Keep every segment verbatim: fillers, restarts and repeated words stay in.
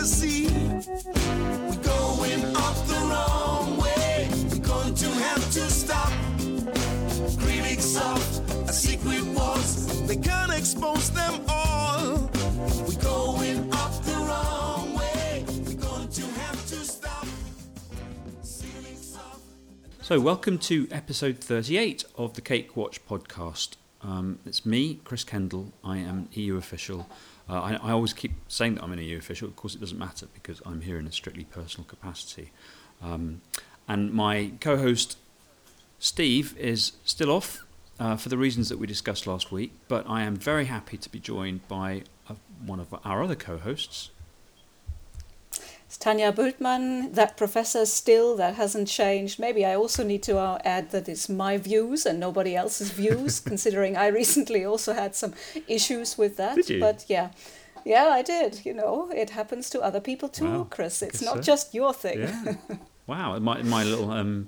democracy. We're going up the wrong way. We're going to have to stop. Critics of our secret wars, they can't expose them all. We're going up the wrong way. We're going to have to stop. So welcome to episode thirty-eight of the Cake Watch Podcast. Um, it's me, Chris Kendall. I am E U official. Uh, I, I always keep saying that I'm an E U official. Of course, it doesn't matter because I'm here in a strictly personal capacity. Um, and my co-host, Steve, is still off uh, for the reasons that we discussed last week. But I am very happy to be joined by uh, one of our other co-hosts. It's Tanja Bultmann, that professor still, that hasn't changed. Maybe I also need to uh, add that it's my views and nobody else's views, considering I recently also had some issues with that. Did you? But yeah, yeah, I did. You know, it happens to other people too, wow, Chris. It's not so. Just your thing. Yeah. Wow, my my little um,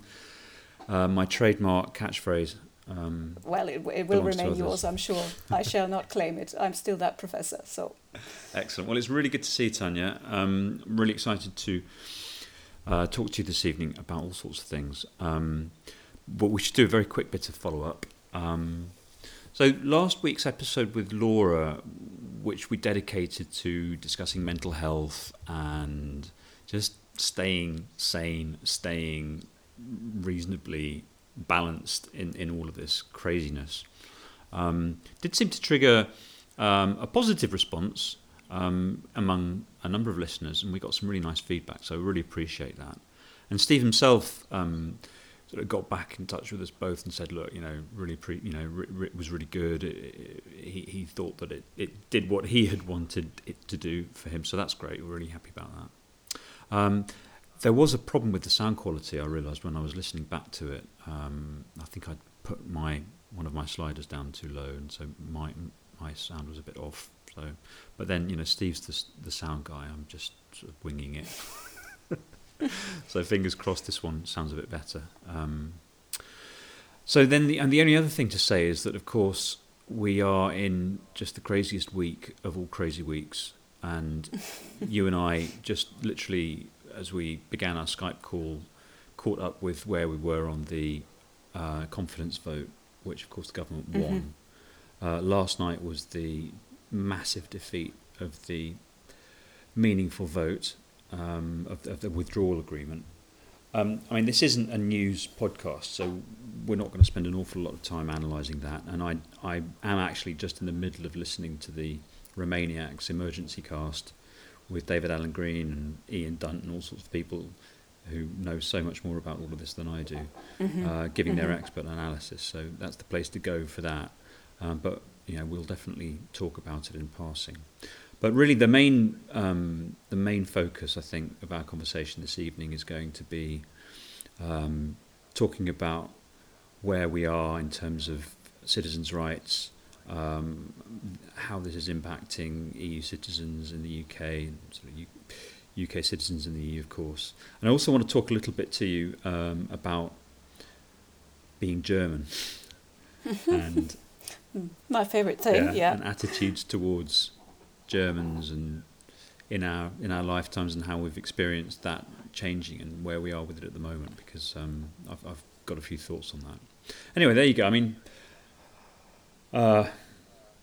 uh, my trademark catchphrase. Um, well, it, it will remain yours, I'm sure. I shall not claim it. I'm still that professor. So, excellent. Well, it's really good to see you, Tanja. Um, I'm really excited to uh, talk to you this evening about all sorts of things. Um, but we should do a very quick bit of follow-up. Um, so last week's episode with Laura, which we dedicated to discussing mental health and just staying sane, staying reasonably balanced in, in all of this craziness, um, did seem to trigger um, a positive response um, among a number of listeners, and we got some really nice feedback, so I really appreciate that. And Steve himself um, sort of got back in touch with us both and said, look, you know, really pre- you know, re- re- was really good. It, it, he, he thought that it, it did what he had wanted it to do for him, so that's great. We're really happy about that. Um, There was a problem with the sound quality, I realised, when I was listening back to it. Um, I think I'd put my one of my sliders down too low, and so my my sound was a bit off. So, but then, you know, Steve's the, the sound guy. I'm just sort of winging it. So fingers crossed this one sounds a bit better. Um, so then, the, and the only other thing to say is that, of course, we are in just the craziest week of all crazy weeks, and you and I just literally, as we began our Skype call, caught up with where we were on the uh, confidence vote, which of course the government won. Mm-hmm. Uh, last night was the massive defeat of the meaningful vote um, of, of the withdrawal agreement. Um, I mean, this isn't a news podcast, so we're not going to spend an awful lot of time analysing that. And I, I am actually just in the middle of listening to the Romaniacs emergency cast with David Allen Green and Ian Dunt and all sorts of people who know so much more about all of this than I do, mm-hmm. uh, giving mm-hmm. their expert analysis. So that's the place to go for that. Um, but, you know, we'll definitely talk about it in passing. But really the main um, the main focus, I think, of our conversation this evening is going to be um, talking about where we are in terms of citizens' rights, Um, how this is impacting E U citizens in the U K, and sort of U- UK citizens in the E U, of course. And I also want to talk a little bit to you um, about being German and my favourite thing, yeah, yeah, and attitudes towards Germans and in our in our lifetimes and how we've experienced that changing and where we are with it at the moment. Because um, I've, I've got a few thoughts on that. Anyway, there you go. I mean. Uh,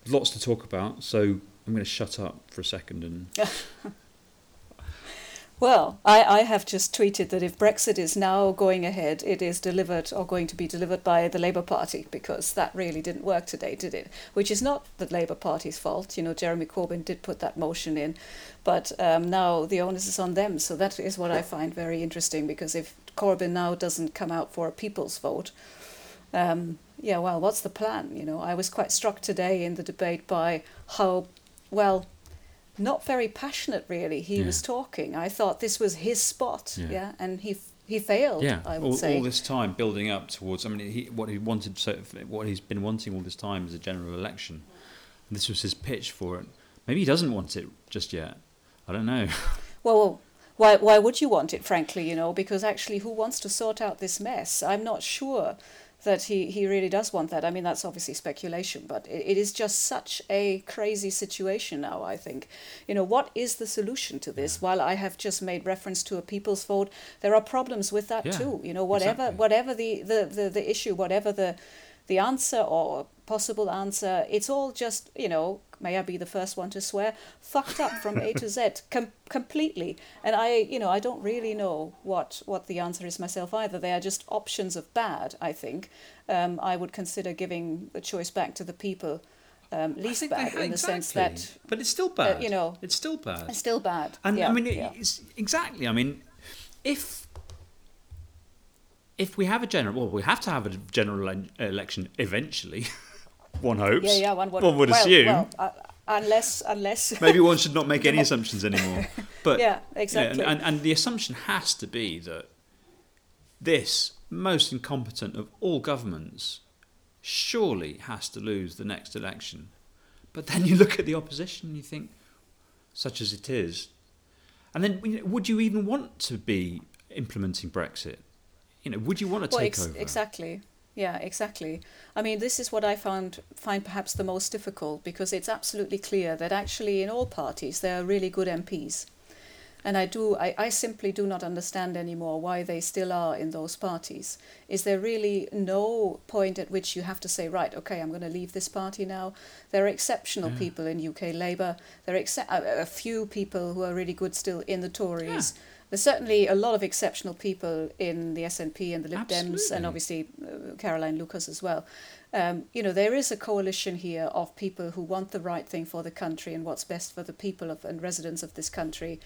lots to talk about, so I'm going to shut up for a second. And Well, I, I have just tweeted that if Brexit is now going ahead, it is delivered or going to be delivered by the Labour Party, because that really didn't work today, did it? Which is not the Labour Party's fault. You know, Jeremy Corbyn did put that motion in, but um, now the onus is on them. So that is what I find very interesting, because if Corbyn now doesn't come out for a people's vote, um yeah, well, what's the plan? You know, I was quite struck today in the debate by how, well, not very passionate, really, he yeah. was talking. I thought this was his spot, yeah, yeah and he he failed, yeah. I would all, say. All this time building up towards, I mean, he, what he wanted, so what he's been wanting all this time is a general election. And this was his pitch for it. Maybe he doesn't want it just yet. I don't know. Well, well why, why would you want it, frankly, you know, because actually who wants to sort out this mess? I'm not sure that he, he really does want that. I mean, that's obviously speculation, but it, it is just such a crazy situation now, I think. You know, what is the solution to this? While I have just made reference to a people's vote, there are problems with that yeah, too. You know, whatever exactly. whatever the, the, the, the issue, whatever the the answer or possible answer, it's all just, you know, may I be the first one to swear, fucked up from A to Z com- completely. And I, you know, I don't really know what, what the answer is myself either. They are just options of bad, I think. Um, I would consider giving the choice back to the people. Um, least bad have, in the exactly. sense that... But it's still bad. Uh, you know, it's still bad. It's still bad. And yeah, I mean, it, yeah. it's exactly. I mean, if... If we have a general, well, we have to have a general election eventually. One hopes. Yeah, yeah, one would, one would well, assume. Well, uh, unless, unless. Maybe one should not make any assumptions anymore. But yeah, exactly. You know, and, and, and the assumption has to be that this most incompetent of all governments surely has to lose the next election. But then you look at the opposition, and you think, such as it is, and then you know, would you even want to be implementing Brexit? You know, would you want to well, take ex- over? Exactly. Yeah, exactly. I mean, this is what I found find perhaps the most difficult, because it's absolutely clear that actually in all parties there are really good M Ps. And I do, I, I simply do not understand anymore why they still are in those parties. Is there really no point at which you have to say, right, okay, I'm going to leave this party now? There are exceptional yeah. people in U K Labour. There are exe- a, a few people who are really good still in the Tories. Yeah. There's certainly a lot of exceptional people in the S N P and the Lib Absolutely. Dems, and obviously uh, Caroline Lucas as well. Um, you know, there is a coalition here of people who want the right thing for the country and what's best for the people of, and residents of this country.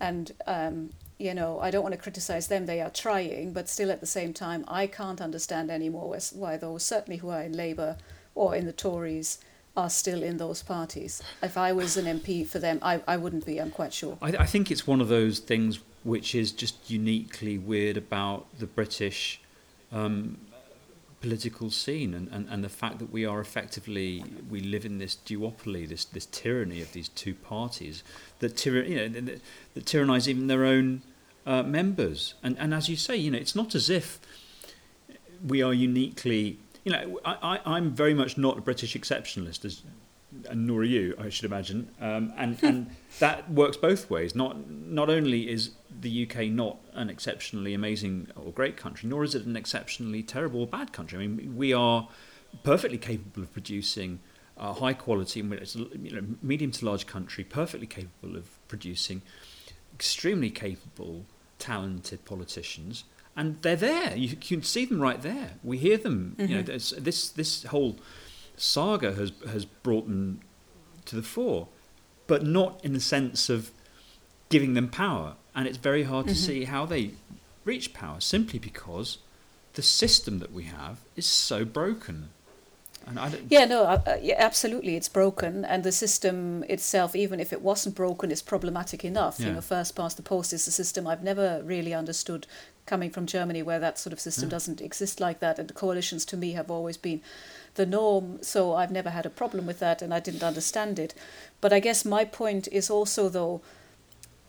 And, um, you know, I don't want to criticise them. They are trying, but still at the same time, I can't understand anymore why those certainly who are in Labour or in the Tories are still in those parties. If I was an M P for them, I, I wouldn't be, I'm quite sure. I, I think it's one of those things which is just uniquely weird about the British um, political scene and, and, and the fact that we are effectively, we live in this duopoly, this this tyranny of these two parties that, tyra- you know, that, that tyrannise even their own uh, members. And, and as you say, you know, it's not as if we are uniquely, you know, I, I, I'm very much not a British exceptionalist, as and nor are you, I should imagine, um, and and that works both ways. Not not only is the U K not an exceptionally amazing or great country, nor is it an exceptionally terrible or bad country. I mean, we are perfectly capable of producing uh, high quality, you know, medium to large country, perfectly capable of producing extremely capable, talented politicians, and they're there. You can see them right there. We hear them. Mm-hmm. You know, this this whole saga has has brought them to the fore, but not in the sense of giving them power, and it's very hard mm-hmm. to see how they reach power, simply because the system that we have is so broken. And I don't yeah no uh, yeah, absolutely, it's broken, and the system itself, even if it wasn't broken, is problematic enough. Yeah. You know, first past the post is a system I've never really understood, coming from Germany, where that sort of system yeah. doesn't exist like that, and the coalitions to me have always been the norm, so I've never had a problem with that, and I didn't understand it. But I guess my point is also, though,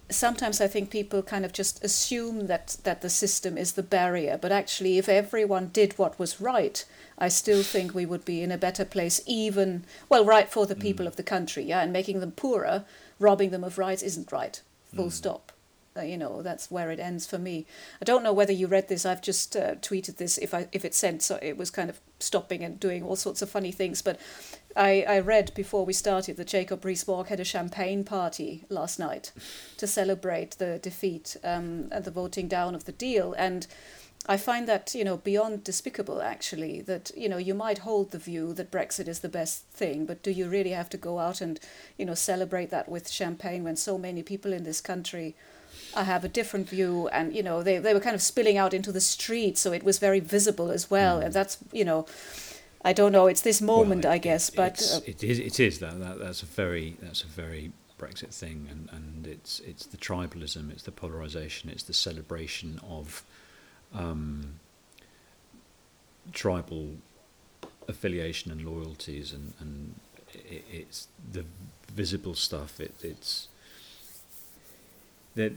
sometimes I think people kind of just assume that that the system is the barrier, but actually if everyone did what was right, I still think we would be in a better place, even, well, right for the people mm. of the country, yeah, and making them poorer, robbing them of rights isn't right, full mm. stop. You know, that's where it ends for me. I don't know whether you read this. I've just uh, tweeted this. If I if it sent, so it was kind of stopping and doing all sorts of funny things. But I, I read before we started that Jacob Rees-Mogg had a champagne party last night to celebrate the defeat um, and the voting down of the deal. And I find that, you know, beyond despicable, actually, that, you know, you might hold the view that Brexit is the best thing, but do you really have to go out and, you know, celebrate that with champagne when so many people in this country I have a different view? And, you know, they, they were kind of spilling out into the street, so it was very visible as well. Mm. And that's, you know, I don't know, it's this moment, well, it, I guess. It, but uh, it is, it is that, that that's a very that's a very Brexit thing, and, and it's it's the tribalism, it's the polarisation, it's the celebration of um, tribal affiliation and loyalties, and, and it, it's the visible stuff. It, it's that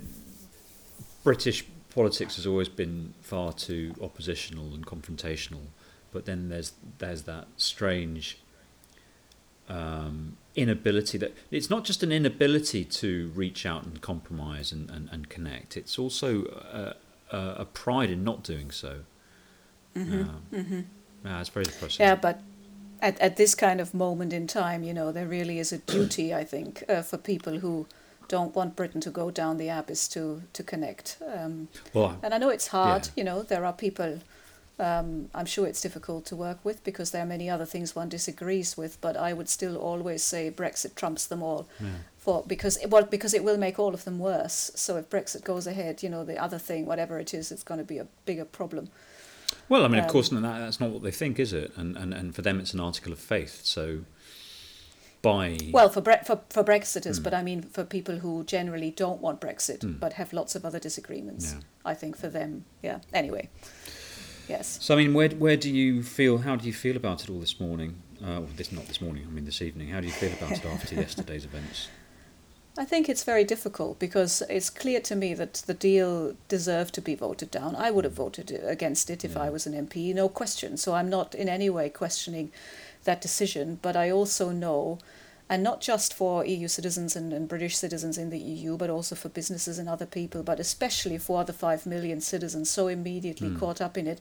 British politics has always been far too oppositional and confrontational But then there's there's that strange um, inability that it's not just an inability to reach out and compromise and, and, and connect. It's also a, a, a pride in not doing so. Mm-hmm. Um, mm-hmm. Yeah, it's very depressing. Yeah, but at at this kind of moment in time, you know, there really is a duty, I think, uh, for people who don't want Britain to go down the abyss to to connect. Um, well, and I know it's hard. Yeah. You know, there are people. Um, I'm sure it's difficult to work with because there are many other things one disagrees with, but I would still always say Brexit trumps them all, yeah. for because it, well, because it will make all of them worse. So if Brexit goes ahead, you know, the other thing, whatever it is, it's going to be a bigger problem. Well, I mean, um, of course, that, that's not what they think, is it? And, and and for them, it's an article of faith. So by well, for Bre- for for Brexiters, mm. but I mean for people who generally don't want Brexit mm. but have lots of other disagreements. Yeah. I think for them, yeah. Anyway. Yes. So I mean, where where do you feel? How do you feel about it all this morning? Uh, well, this not this morning. I mean, this evening. How do you feel about it after yesterday's events? I think it's very difficult because it's clear to me that the deal deserved to be voted down. I would have voted against it if yeah. I was an M P, no question. So I'm not in any way questioning that decision. But I also know, and not just for E U citizens and, and British citizens in the E U, but also for businesses and other people, but especially for the five million citizens so immediately mm. caught up in it,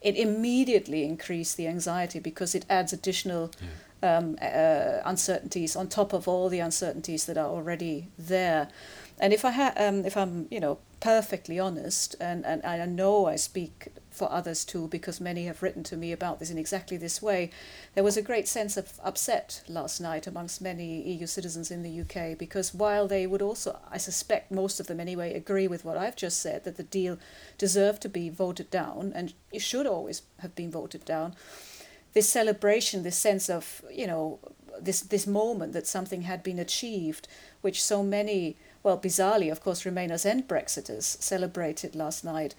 it immediately increased the anxiety because it adds additional yeah. um, uh, uncertainties on top of all the uncertainties that are already there. And if, I ha- um, if I'm you know, perfectly honest, and, and I know I speak for others too, because many have written to me about this in exactly this way. There was a great sense of upset last night amongst many E U citizens in the U K, because while they would also, I suspect most of them anyway, agree with what I've just said, that the deal deserved to be voted down, and it should always have been voted down, this celebration, this sense of, you know, this this moment that something had been achieved, which so many, well, bizarrely, of course, Remainers and Brexiters celebrated last night,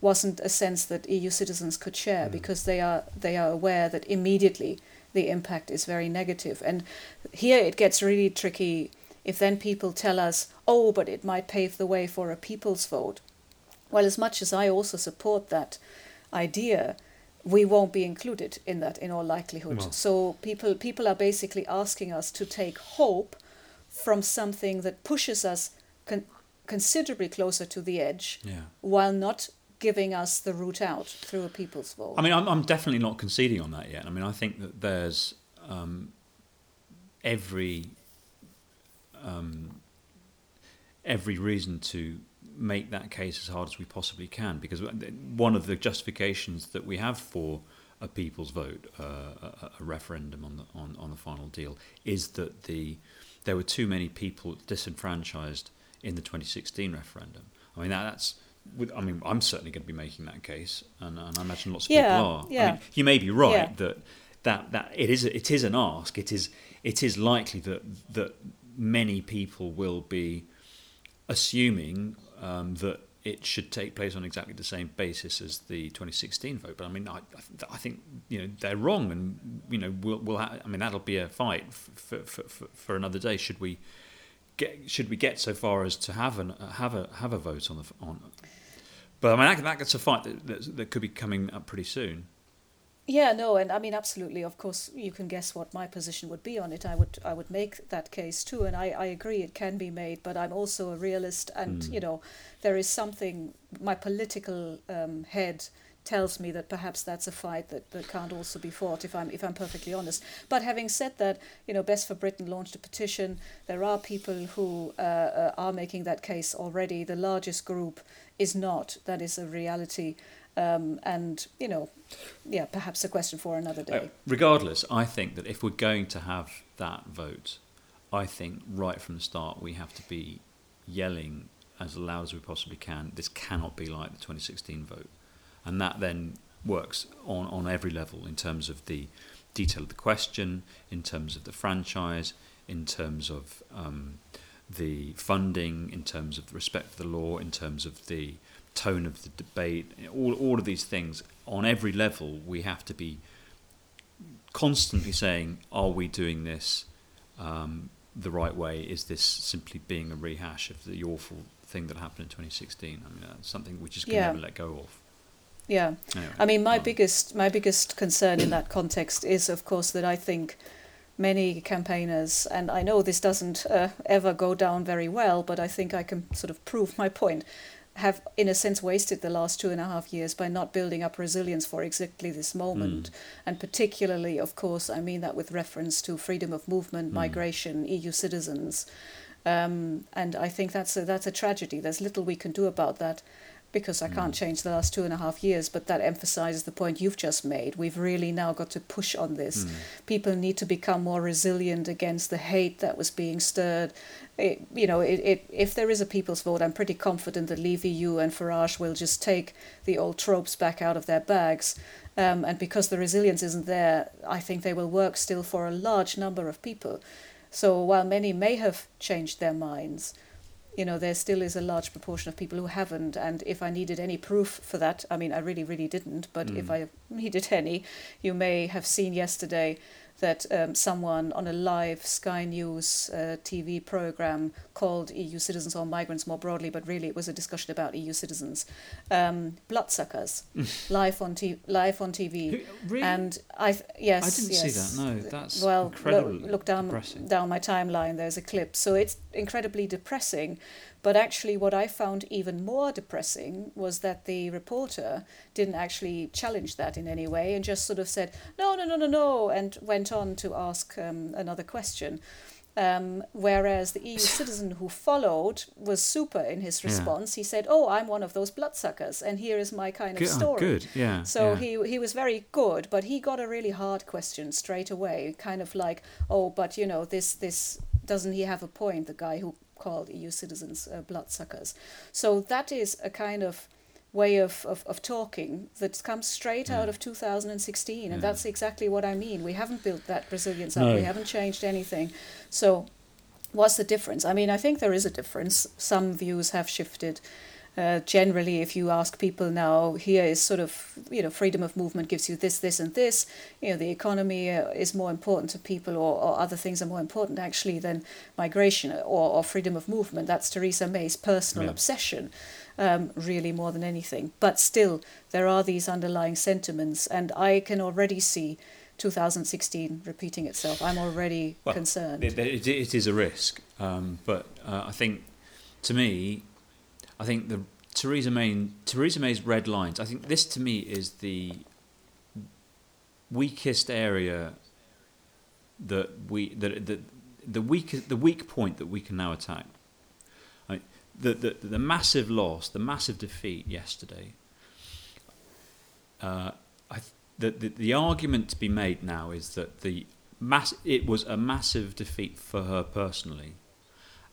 wasn't a sense that E U citizens could share, because they are they are aware that immediately the impact is very negative. And here it gets really tricky if then people tell us, oh, but it might pave the way for a people's vote. Well, as much as I also support that idea, we won't be included in that in all likelihood. No. So people people are basically asking us to take hope from something that pushes us con- considerably closer to the edge, yeah. while not giving us the route out through a people's vote. I mean, I'm, I'm definitely not conceding on that yet. I mean, I think that there's um, every um, every reason to make that case as hard as we possibly can, because one of the justifications that we have for a people's vote, uh, a, a referendum on the on, on the final deal, is that the there were too many people disenfranchised in the twenty sixteen referendum. I mean, that, that's With, I mean, I'm certainly going to be making that case, and, and I imagine lots of yeah, people are. Yeah. I mean, you may be right yeah. that, that that it is it is an ask. It is it is likely that that many people will be assuming um, that it should take place on exactly the same basis as the twenty sixteen vote. But I mean, I, I think you know they're wrong, and you know we'll we'll. Ha- I mean, that'll be a fight for for, for, for another day. Should we? Get, should we get so far as to have an have a have a vote on the on? But I mean, that, that's a fight that, that that could be coming up pretty soon. Yeah, no, and I mean, absolutely. Of course, you can guess what my position would be on it. I would I would make that case too, and I, I agree it can be made. But I'm also a realist, and mm. you know, there is something my political um, head tells me that perhaps that's a fight that, that can't also be fought, if I'm if I'm perfectly honest. But having said that, you know, Best for Britain launched a petition. There are people who uh, are making that case already. The largest group is not. That is a reality. Um, and, you know, yeah, perhaps a question for another day. Uh, regardless, I think that if we're going to have that vote, I think right from the start we have to be yelling as loud as we possibly can, this cannot be like the twenty sixteen vote. And that then works on, on every level, in terms of the detail of the question, in terms of the franchise, in terms of um, the funding, in terms of respect for the law, in terms of the tone of the debate. All all of these things, on every level, we have to be constantly saying, are we doing this um, the right way? Is this simply being a rehash of the awful thing that happened in twenty sixteen? I mean, that's something we just can yeah. never let go of. Yeah. Anyway, I mean, my well. biggest my biggest concern in that context is, of course, that I think many campaigners, and I know this doesn't uh, ever go down very well, but I think I can sort of prove my point, have in a sense wasted the last two and a half years by not building up resilience for exactly this moment. Mm. And particularly, of course, I mean that with reference to freedom of movement, mm. migration, E U citizens. Um, and I think that's a, that's a tragedy. There's little we can do about that, because I can't change the last two and a half years, but that emphasizes the point you've just made. We've really now got to push on this. Mm. People need to become more resilient against the hate that was being stirred. It, you know, it, it, if there is a people's vote, I'm pretty confident that Leave E U and Farage will just take the old tropes back out of their bags. Um, and because the resilience isn't there, I think they will work still for a large number of people. So while many may have changed their minds, you know, there still is a large proportion of people who haven't. And if I needed any proof for that, I mean, I really, really didn't. But mm. if I needed any, you may have seen yesterday that um, someone on a live Sky News uh, T V program called E U citizens or migrants more broadly, but really it was a discussion about E U citizens, um, bloodsuckers, live on t- live on T V. Really? And I th- yes, I didn't yes. see that. No, that's well, incredibly lo- look down depressing. down my timeline. There's a clip, so it's incredibly depressing. But actually what I found even more depressing was that the reporter didn't actually challenge that in any way and just sort of said, no, no, no, no, no, and went on to ask um, another question. Um, whereas the E U citizen who followed was super in his response. Yeah. He said, oh, I'm one of those bloodsuckers, and here is my kind of good, story. Oh, good. Yeah, so yeah. He, he was very good, but he got a really hard question straight away, kind of like, oh, but, you know, this this doesn't he have a point, the guy who called E U citizens uh, bloodsuckers. So that is a kind of way of, of, of talking that comes straight yeah. out of two thousand sixteen. And yeah. that's exactly what I mean. We haven't built that resilience up. No. We haven't changed anything. So what's the difference? I mean, I think there is a difference. Some views have shifted. Uh, generally, if you ask people now, here is sort of, you know, freedom of movement gives you this, this, and this. You know, the economy uh, is more important to people, or, or other things are more important actually than migration or, or freedom of movement. That's Theresa May's personal yeah. obsession, um, really, more than anything. But still, there are these underlying sentiments, and I can already see two thousand sixteen repeating itself. I'm already well, concerned. It, it, it is a risk, um, but uh, I think, to me, I think the Theresa May, Theresa May's red lines, I think this to me is the weakest area that we that the the weak the weak point that we can now attack. I mean, the, the the massive loss, the massive defeat yesterday. Uh, I the, the the argument to be made now is that the mass it was a massive defeat for her personally.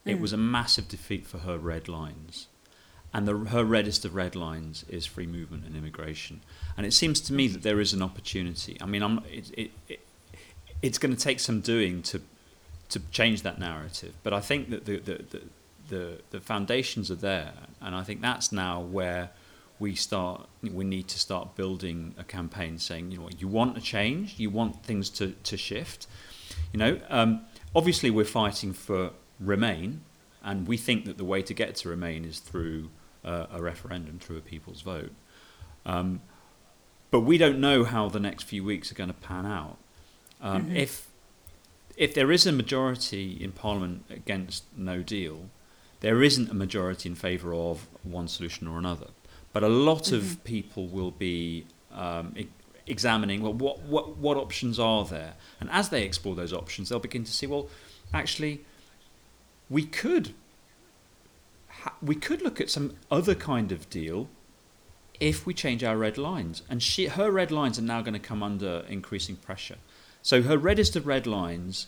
It was a massive defeat for her red lines. And the, her reddest of red lines is free movement and immigration. And it seems to me that there is an opportunity. I mean, I'm, it, it, it, it's going to take some doing to to change that narrative. But I think that the, the, the, the, the foundations are there. And I think that's now where we start. We need to start building a campaign saying, you know, you want a change, you want things to, to shift. You know, um, obviously we're fighting for Remain, and we think that the way to get to Remain is through Uh, a referendum, through a people's vote, um, but we don't know how the next few weeks are going to pan out. Um, mm-hmm. If if there is a majority in Parliament against No Deal, there isn't a majority in favour of one solution or another. But a lot mm-hmm. of people will be um, e- examining well, what what what options are there, and as they explore those options, they'll begin to see, well, actually, we could. We could look at some other kind of deal if we change our red lines. And she, her red lines are now going to come under increasing pressure. So her reddest of red lines,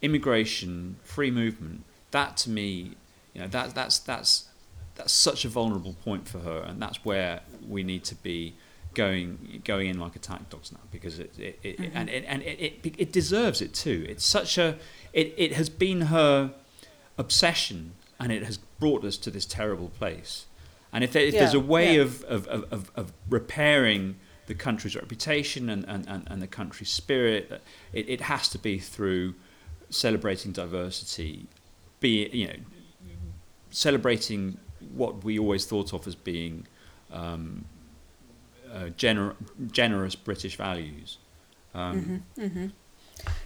immigration, free movement, that to me, you know, that that's that's that's such a vulnerable point for her, and that's where we need to be going going in like attack dogs now, because it, it, it mm-hmm. and it and it, it it deserves it too. It's such a it, it has been her obsession. And it has brought us to this terrible place. And if, there, if yeah, there's a way yeah. of, of, of, of repairing the country's reputation and, and, and, and the country's spirit, it, it has to be through celebrating diversity, be you know, celebrating what we always thought of as being um, uh, uh, gener- generous British values. Um, mm-hmm, mm-hmm.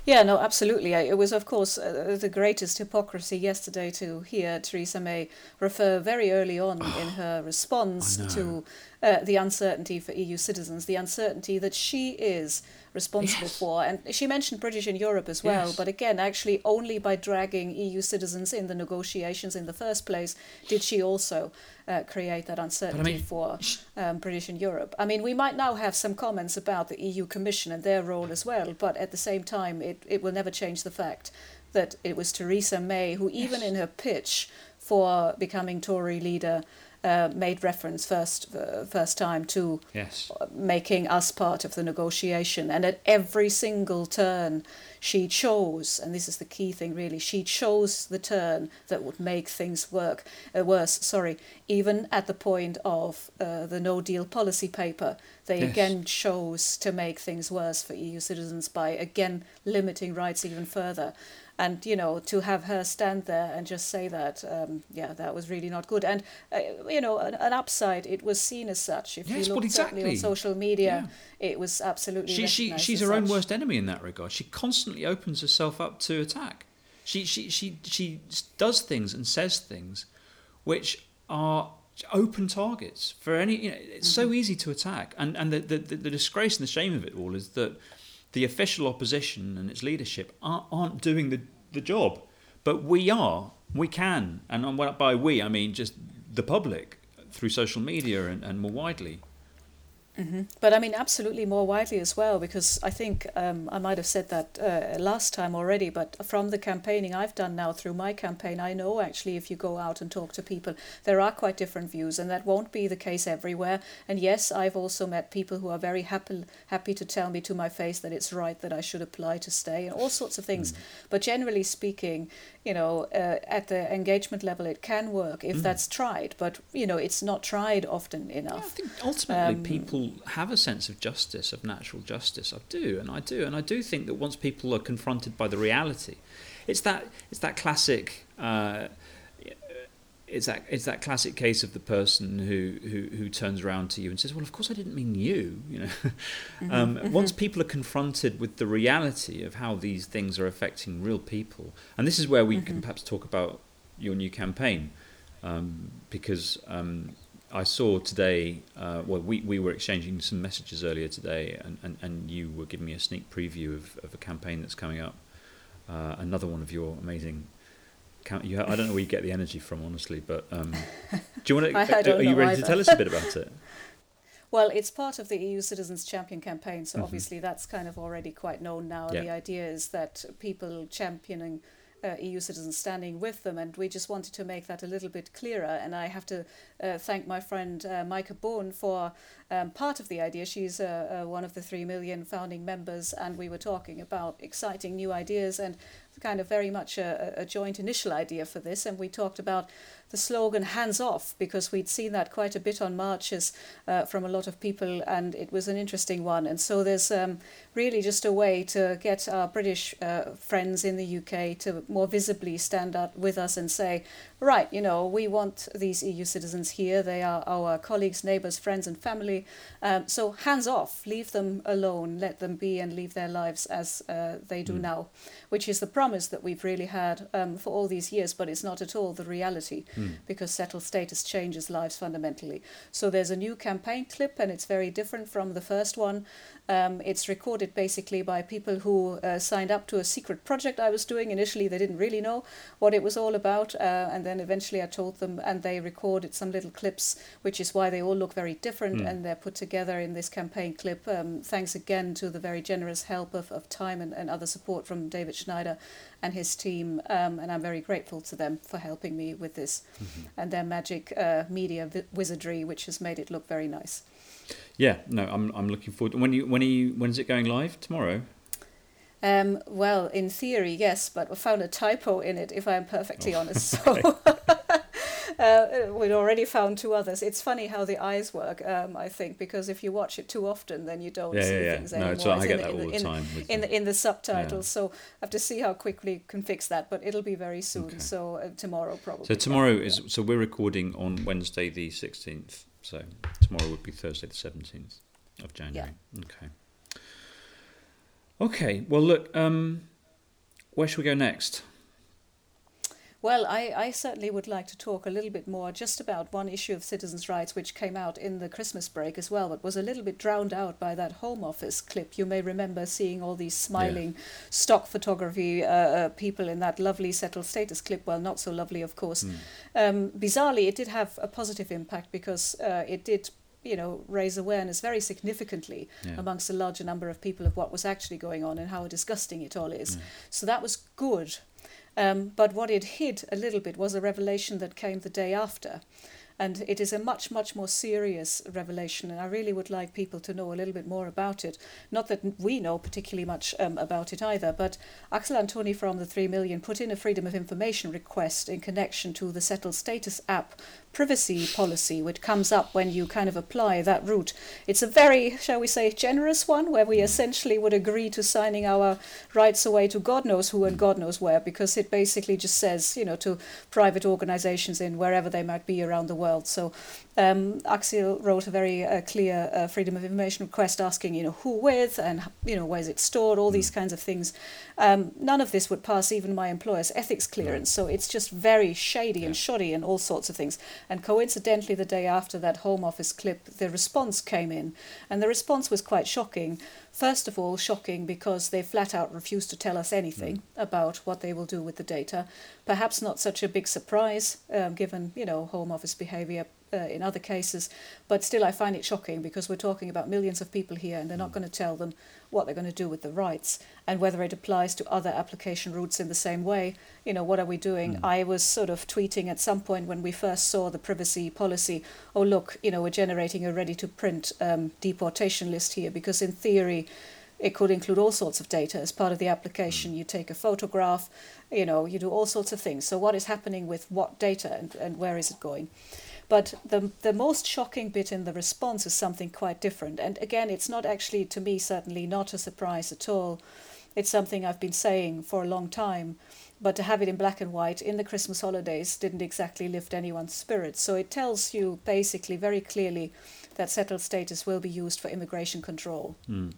Yeah, no, absolutely. It was, of course, uh, the greatest hypocrisy yesterday to hear Theresa May refer very early on oh, in her response to uh, the uncertainty for E U citizens, the uncertainty that she is responsible yes. for. And she mentioned British in Europe as well, yes. but again, actually only by dragging E U citizens in the negotiations in the first place did she also uh, create that uncertainty I mean, for um, British in Europe. I mean, we might now have some comments about the E U Commission and their role as well, but at the same time, it, it will never change the fact that it was Theresa May who, even yes. in her pitch for becoming Tory leader, Uh, made reference first uh, first time to yes. making us part of the negotiation. And at every single turn she chose, and this is the key thing really, she chose the turn that would make things work uh, worse, sorry, even at the point of uh, the no deal policy paper. They yes. again chose to make things worse for E U citizens by again limiting rights even further. And, you know, to have her stand there and just say that, um, yeah, that was really not good. And, uh, you know, an, an upside, it was seen as such. If yes, you look exactly. certainly on social media, yeah. it was absolutely she, she She's her such. own worst enemy in that regard. She constantly opens herself up to attack. She, she, she, she does things and says things which are open targets for any, you know, it's mm-hmm. so easy to attack. And, and the, the, the disgrace and the shame of it all is that the official opposition and its leadership aren't doing the, the job. But we are, we can. And by we, I mean just the public through social media and, and more widely. Mm-hmm. But I mean, absolutely more widely as well, because I think um, I might have said that uh, last time already, but from the campaigning I've done now through my campaign, I know actually if you go out and talk to people, there are quite different views, and that won't be the case everywhere. And yes, I've also met people who are very happy, happy to tell me to my face that it's right that I should apply to stay and all sorts of things. Mm. But generally speaking, you know, uh, at the engagement level, it can work if mm. that's tried. But, you know, it's not tried often enough. Yeah, I think ultimately um, people have a sense of justice, of natural justice. I do, and I do, and I do think that once people are confronted by the reality, it's that it's that classic uh, it's that it's that classic case of the person who, who, who turns around to you and says, "Well, of course I didn't mean you." You know, mm-hmm. um, mm-hmm. once people are confronted with the reality of how these things are affecting real people, and this is where we mm-hmm. can perhaps talk about your new campaign, um, because. Um, I saw today, uh, well, we, we were exchanging some messages earlier today, and, and, and you were giving me a sneak preview of, of a campaign that's coming up. Uh, another one of your amazing. Camp- you, I don't know where you get the energy from, honestly, but um, do you want to? I, I don't are you ready either. to tell us a bit about it? Well, it's part of the E U Citizens Champion campaign, so mm-hmm. obviously that's kind of already quite known now. Yeah. The idea is that people championing. Uh, E U citizens standing with them, and we just wanted to make that a little bit clearer. And I have to uh, thank my friend uh, Micah Bourne for um, part of the idea. She's uh, uh, one of the Three Million founding members, and we were talking about exciting new ideas and kind of very much a, a joint initial idea for this. And we talked about the slogan "hands off" because we'd seen that quite a bit on marches uh, from a lot of people, and it was an interesting one. And so there's um, really just a way to get our British uh, friends in the U K to more visibly stand up with us and say, right, you know, we want these E U citizens here. They are our colleagues, neighbours, friends and family. Um, so hands off, leave them alone, let them be and live their lives as uh, they do mm. now, which is the promise that we've really had um, for all these years, but it's not at all the reality. Mm. Because settled status changes lives fundamentally. So there's a new campaign clip, and it's very different from the first one. Um, it's recorded basically by people who uh, signed up to a secret project I was doing. Initially, they didn't really know what it was all about, uh, and then eventually I told them, and they recorded some little clips, which is why they all look very different, mm. and they're put together in this campaign clip. Um, thanks again to the very generous help of, of time and, and other support from David Schneider and his team, um, and I'm very grateful to them for helping me with this mm-hmm. and their magic uh, media vi- wizardry, which has made it look very nice. Yeah, no, I'm I'm looking forward. When you when you when is it going live? Tomorrow? Um, well, in theory, yes, but I found a typo in it. If I'm perfectly oh, honest, so. Uh, we'd already found two others. It's funny how the eyes work, um, I think, because if you watch it too often, then you don't yeah, see yeah, yeah. things no, anymore. No, I get in, that all in, the time. In, in, the, in the subtitles. Yeah. So I have to see how quickly you can fix that, but it'll be very soon. Okay. So uh, tomorrow probably. So tomorrow yeah. is. So we're recording on Wednesday the sixteenth. So tomorrow would be Thursday the seventeenth. Of January. Yeah. Okay. Okay. Well, look, um, where should we go next? Well, I, I certainly would like to talk a little bit more just about one issue of citizens' rights which came out in the Christmas break as well, but was a little bit drowned out by that Home Office clip. You may remember seeing all these smiling yeah. stock photography uh, uh, people in that lovely settled status clip. Well, not so lovely, of course. Mm. Um, bizarrely, it did have a positive impact because uh, it did you know, raise awareness very significantly yeah. amongst a larger number of people of what was actually going on and how disgusting it all is. Mm. So that was good. Um, but what it hid a little bit was a revelation that came the day after. And it is a much, much more serious revelation. And I really would like people to know a little bit more about it. Not that we know particularly much um, about it either, but Axel Antoni from the Three Million put in a Freedom of Information request in connection to the Settled Status app privacy policy, which comes up when you kind of apply that route. It's a very, shall we say, generous one, where we essentially would agree to signing our rights away to God knows who and God knows where, because it basically just says, you know, to private organizations in wherever they might be around the world. So um, Axel wrote a very uh, clear uh, Freedom of Information request asking, you know, who with and, you know, where is it stored, all these kinds of things. Um, none of this would pass even my employer's ethics clearance. So it's just very shady yeah. and shoddy and all sorts of things. And coincidentally, the day after that Home Office clip, the response came in. And the response was quite shocking. First of all, shocking because they flat out refuse to tell us anything mm. about what they will do with the data. Perhaps not such a big surprise, um, given, you know, Home Office behaviour uh, in other cases. But still, I find it shocking because we're talking about millions of people here and they're mm. not going to tell them what they're going to do with the rights and whether it applies to other application routes in the same way. You know, what are we doing? Mm. I was sort of tweeting at some point when we first saw the privacy policy, oh, look, you know, we're generating a ready-to-print um, deportation list here because in theory, it could include all sorts of data as part of the application. You take a photograph, you know, you do all sorts of things. So what is happening with what data and, and where is it going? But the the most shocking bit in the response is something quite different. And again, it's not actually, to me, certainly not a surprise at all. It's something I've been saying for a long time. But to have it in black and white in the Christmas holidays didn't exactly lift anyone's spirits. So it tells you basically very clearly that settled status will be used for immigration control. Mm.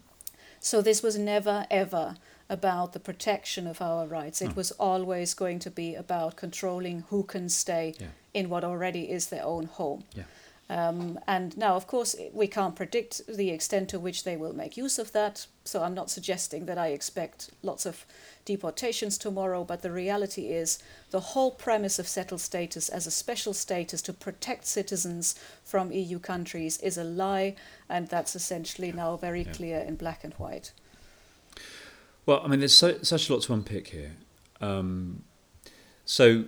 So this was never, ever about the protection of our rights. It was always going to be about controlling who can stay yeah. in what already is their own home. Yeah. Um, and now, of course, we can't predict the extent to which they will make use of that. So I'm not suggesting that I expect lots of deportations tomorrow. But the reality is the whole premise of settled status as a special status to protect citizens from E U countries is a lie. And that's essentially yeah. now very yeah. clear in black and white. Well, I mean, there's so, such a lot to unpick here. Um, so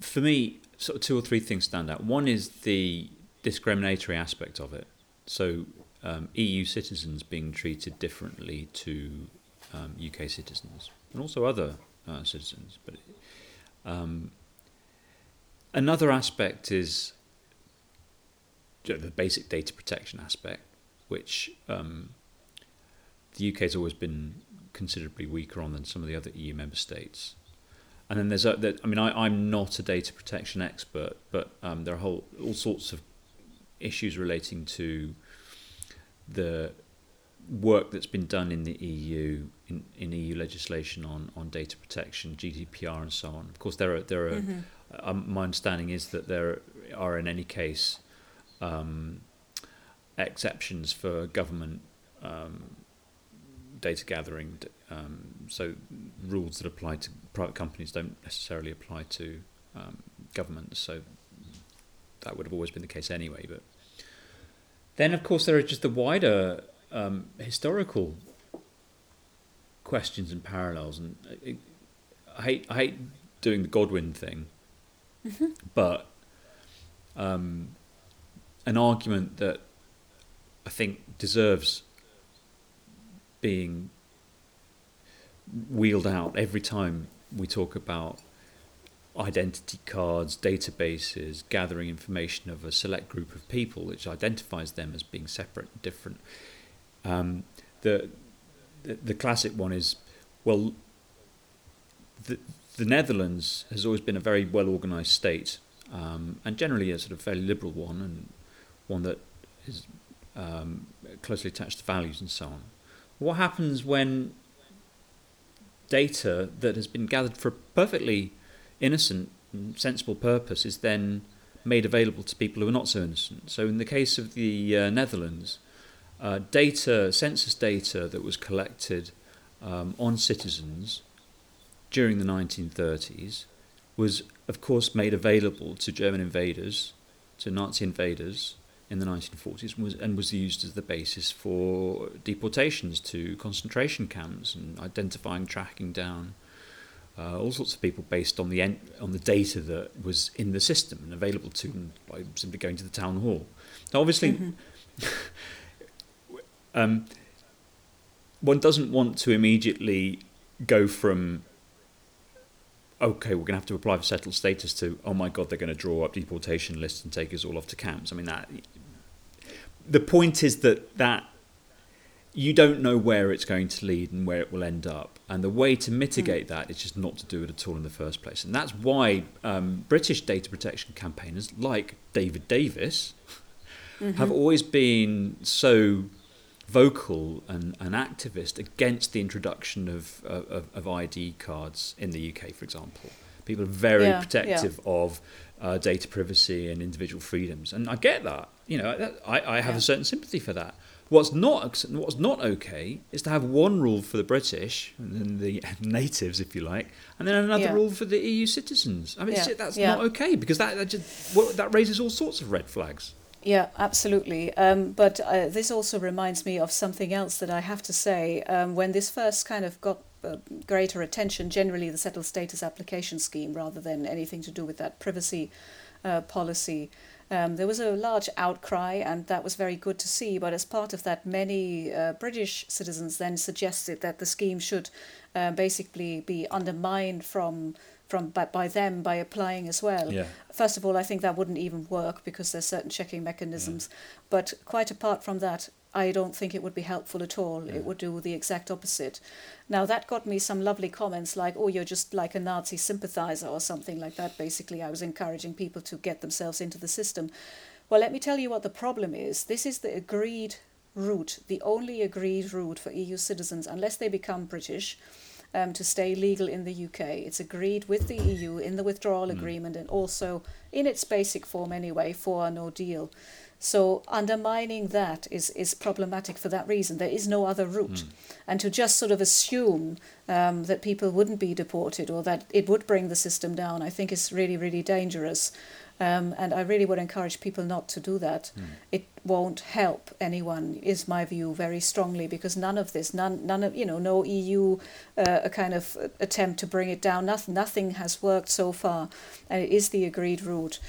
for me, sort of two or three things stand out. One is the discriminatory aspect of it. So um, E U citizens being treated differently to um, U K citizens and also other uh, citizens. But um, another aspect is you know, the basic data protection aspect, which um, the U K has always been considerably weaker on than some of the other E U member states. And then there's, a, there, I mean, I, I'm not a data protection expert, but um, there are whole all sorts of issues relating to the work that's been done in the E U, in, in E U legislation on, on data protection, G D P R, and so on. Of course, there are there are. Mm-hmm. Um, my understanding is that there are, in any case, um, exceptions for government um, data gathering. Um, so rules that apply to private companies don't necessarily apply to um, governments. So that would have always been the case anyway. But then, of course, there are just the wider um, historical questions and parallels. And I, I hate I hate doing the Godwin thing, mm-hmm. but um, an argument that I think deserves being wheeled out every time we talk about identity cards, databases, gathering information of a select group of people, which identifies them as being separate and different. Um, the, the the classic one is, well, the the Netherlands has always been a very well organised state, um, and generally a sort of fairly liberal one, and one that is um, closely attached to values and so on. What happens when data that has been gathered for a perfectly innocent and sensible purpose is then made available to people who are not so innocent? So in the case of the uh, Netherlands, uh, data, census data that was collected um, on citizens during the nineteen thirties was, of course, made available to German invaders, to Nazi invaders in the nineteen forties, and was, and was used as the basis for deportations to concentration camps and identifying, tracking down uh, all sorts of people based on the en- on the data that was in the system and available to them by simply going to the town hall. Now, obviously, mm-hmm. um, one doesn't want to immediately go from, okay, we're going to have to apply for settled status to, oh my God, they're going to draw up deportation lists and take us all off to camps. I mean, that. The point is that, that you don't know where it's going to lead and where it will end up. And the way to mitigate mm. that is just not to do it at all in the first place. And that's why um, British data protection campaigners like David Davis mm-hmm. have always been so vocal and an activist against the introduction of, of of I D cards in the U K, for example. People are very yeah, protective yeah. of uh, data privacy and individual freedoms, and I get that. You know, that, I, I have yeah. a certain sympathy for that. What's not what's not okay is to have one rule for the British and then the natives, if you like, and then another yeah. rule for the E U citizens. I mean, yeah. that's yeah. not okay, because that that just well, that raises all sorts of red flags. Yeah, absolutely. Um, but uh, this also reminds me of something else that I have to say. Um, when this first kind of got uh, greater attention, generally the settled status application scheme, rather than anything to do with that privacy uh, policy, um, there was a large outcry, and that was very good to see. But as part of that, many uh, British citizens then suggested that the scheme should uh, basically be undermined from From, but by them by applying as well. Yeah. First of all, I think that wouldn't even work because there's certain checking mechanisms. Yeah. But quite apart from that, I don't think it would be helpful at all. Yeah. It would do the exact opposite. Now, that got me some lovely comments like, oh, you're just like a Nazi sympathiser or something like that. Basically, I was encouraging people to get themselves into the system. Well, let me tell you what the problem is. This is the agreed route, the only agreed route for E U citizens, unless they become British, Um, to stay legal in the U K. It's agreed with the E U in the withdrawal mm. agreement, and also in its basic form anyway, for a no deal. So undermining that is, is problematic for that reason. There is no other route. Mm. And to just sort of assume um, that people wouldn't be deported or that it would bring the system down, I think is really, really dangerous. Um, and I really would encourage people not to do that. Mm. It won't help anyone, is my view, very strongly, because none of this, none, none of, you know, no E U uh, a kind of attempt to bring it down. Nothing, nothing has worked so far, and it is the agreed route.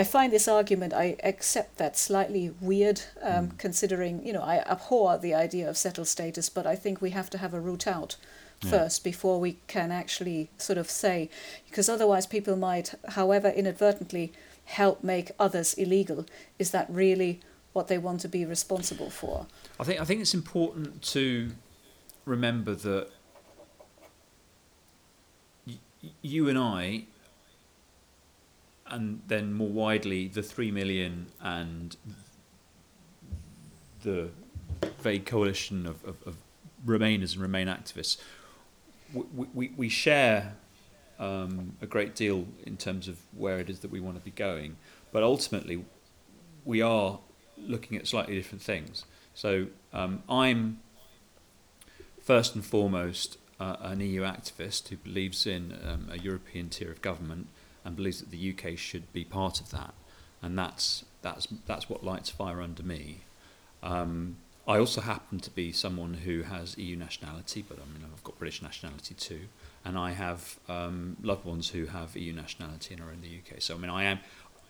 I find this argument, I accept that, slightly weird, um, mm. considering, you know, I abhor the idea of settled status, but I think we have to have a route out first yeah. before we can actually sort of say, because otherwise people might, however inadvertently, help make others illegal. Is that really what they want to be responsible for? I think I think it's important to remember that y- you and I, and then more widely the three million and the vague coalition of, of, of Remainers and Remain activists, we we, we share Um, a great deal in terms of where it is that we want to be going, but ultimately we are looking at slightly different things. So um, I'm first and foremost uh, an E U activist who believes in um, a European tier of government and believes that the U K should be part of that, and that's that's that's what lights fire under me. Um, I also happen to be someone who has E U nationality, but I mean I've got British nationality too. And I have um, loved ones who have E U nationality and are in the U K. So I mean, I am,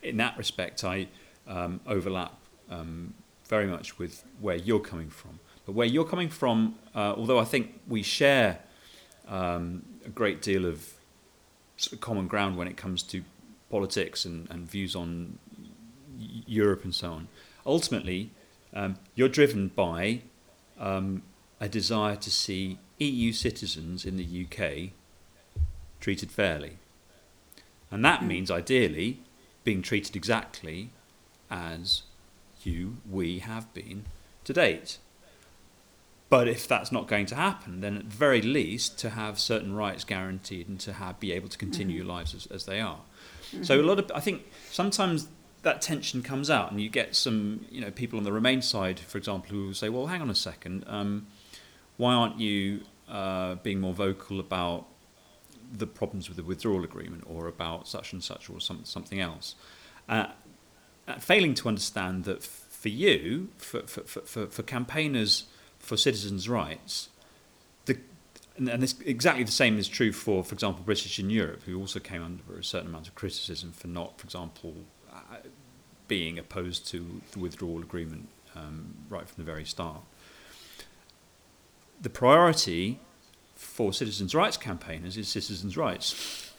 in that respect, I um, overlap um, very much with where you're coming from. But where you're coming from, uh, although I think we share um, a great deal of sort of common ground when it comes to politics and, and views on Europe and so on, ultimately um, you're driven by um, a desire to see E U citizens in the U K treated fairly, and that means ideally being treated exactly as you we have been to date. But if that's not going to happen, then at the very least to have certain rights guaranteed and to have, be able to continue mm-hmm. your lives as, as they are. Mm-hmm. So a lot of, I think sometimes that tension comes out, and you get some, you know, people on the Remain side, for example, who will say, well, hang on a second, um, why aren't you uh, being more vocal about the problems with the withdrawal agreement, or about such and such, or some, something else? Uh, failing to understand that for you, for for, for, for campaigners, for citizens' rights, the, and this, exactly the same is true for, for example, British in Europe, who also came under a certain amount of criticism for not, for example, uh, being opposed to the withdrawal agreement um, right from the very start. The priority for citizens' rights campaigners is citizens' rights,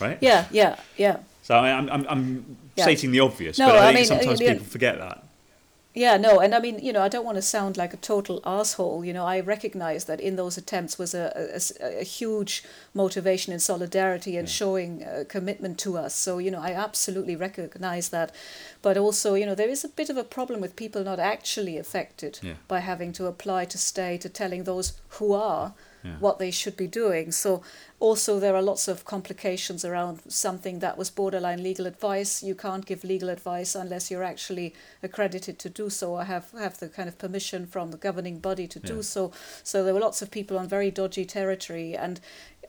right? Yeah, yeah, yeah. So I, I'm, I'm, I'm yeah. stating the obvious, no, but I, I think mean, sometimes people forget that. Yeah, no, and I mean, you know, I don't want to sound like a total asshole. You know, I recognize that in those attempts was a, a, a huge motivation and solidarity and yeah. showing a commitment to us. So, you know, I absolutely recognize that. But also, you know, there is a bit of a problem with people not actually affected yeah. by having to apply to stay, to telling those who are yeah. what they should be doing. So also there are lots of complications around something that was borderline legal advice. You can't give legal advice unless you're actually accredited to do so, or have, have the kind of permission from the governing body to yeah. do so. So there were lots of people on very dodgy territory, and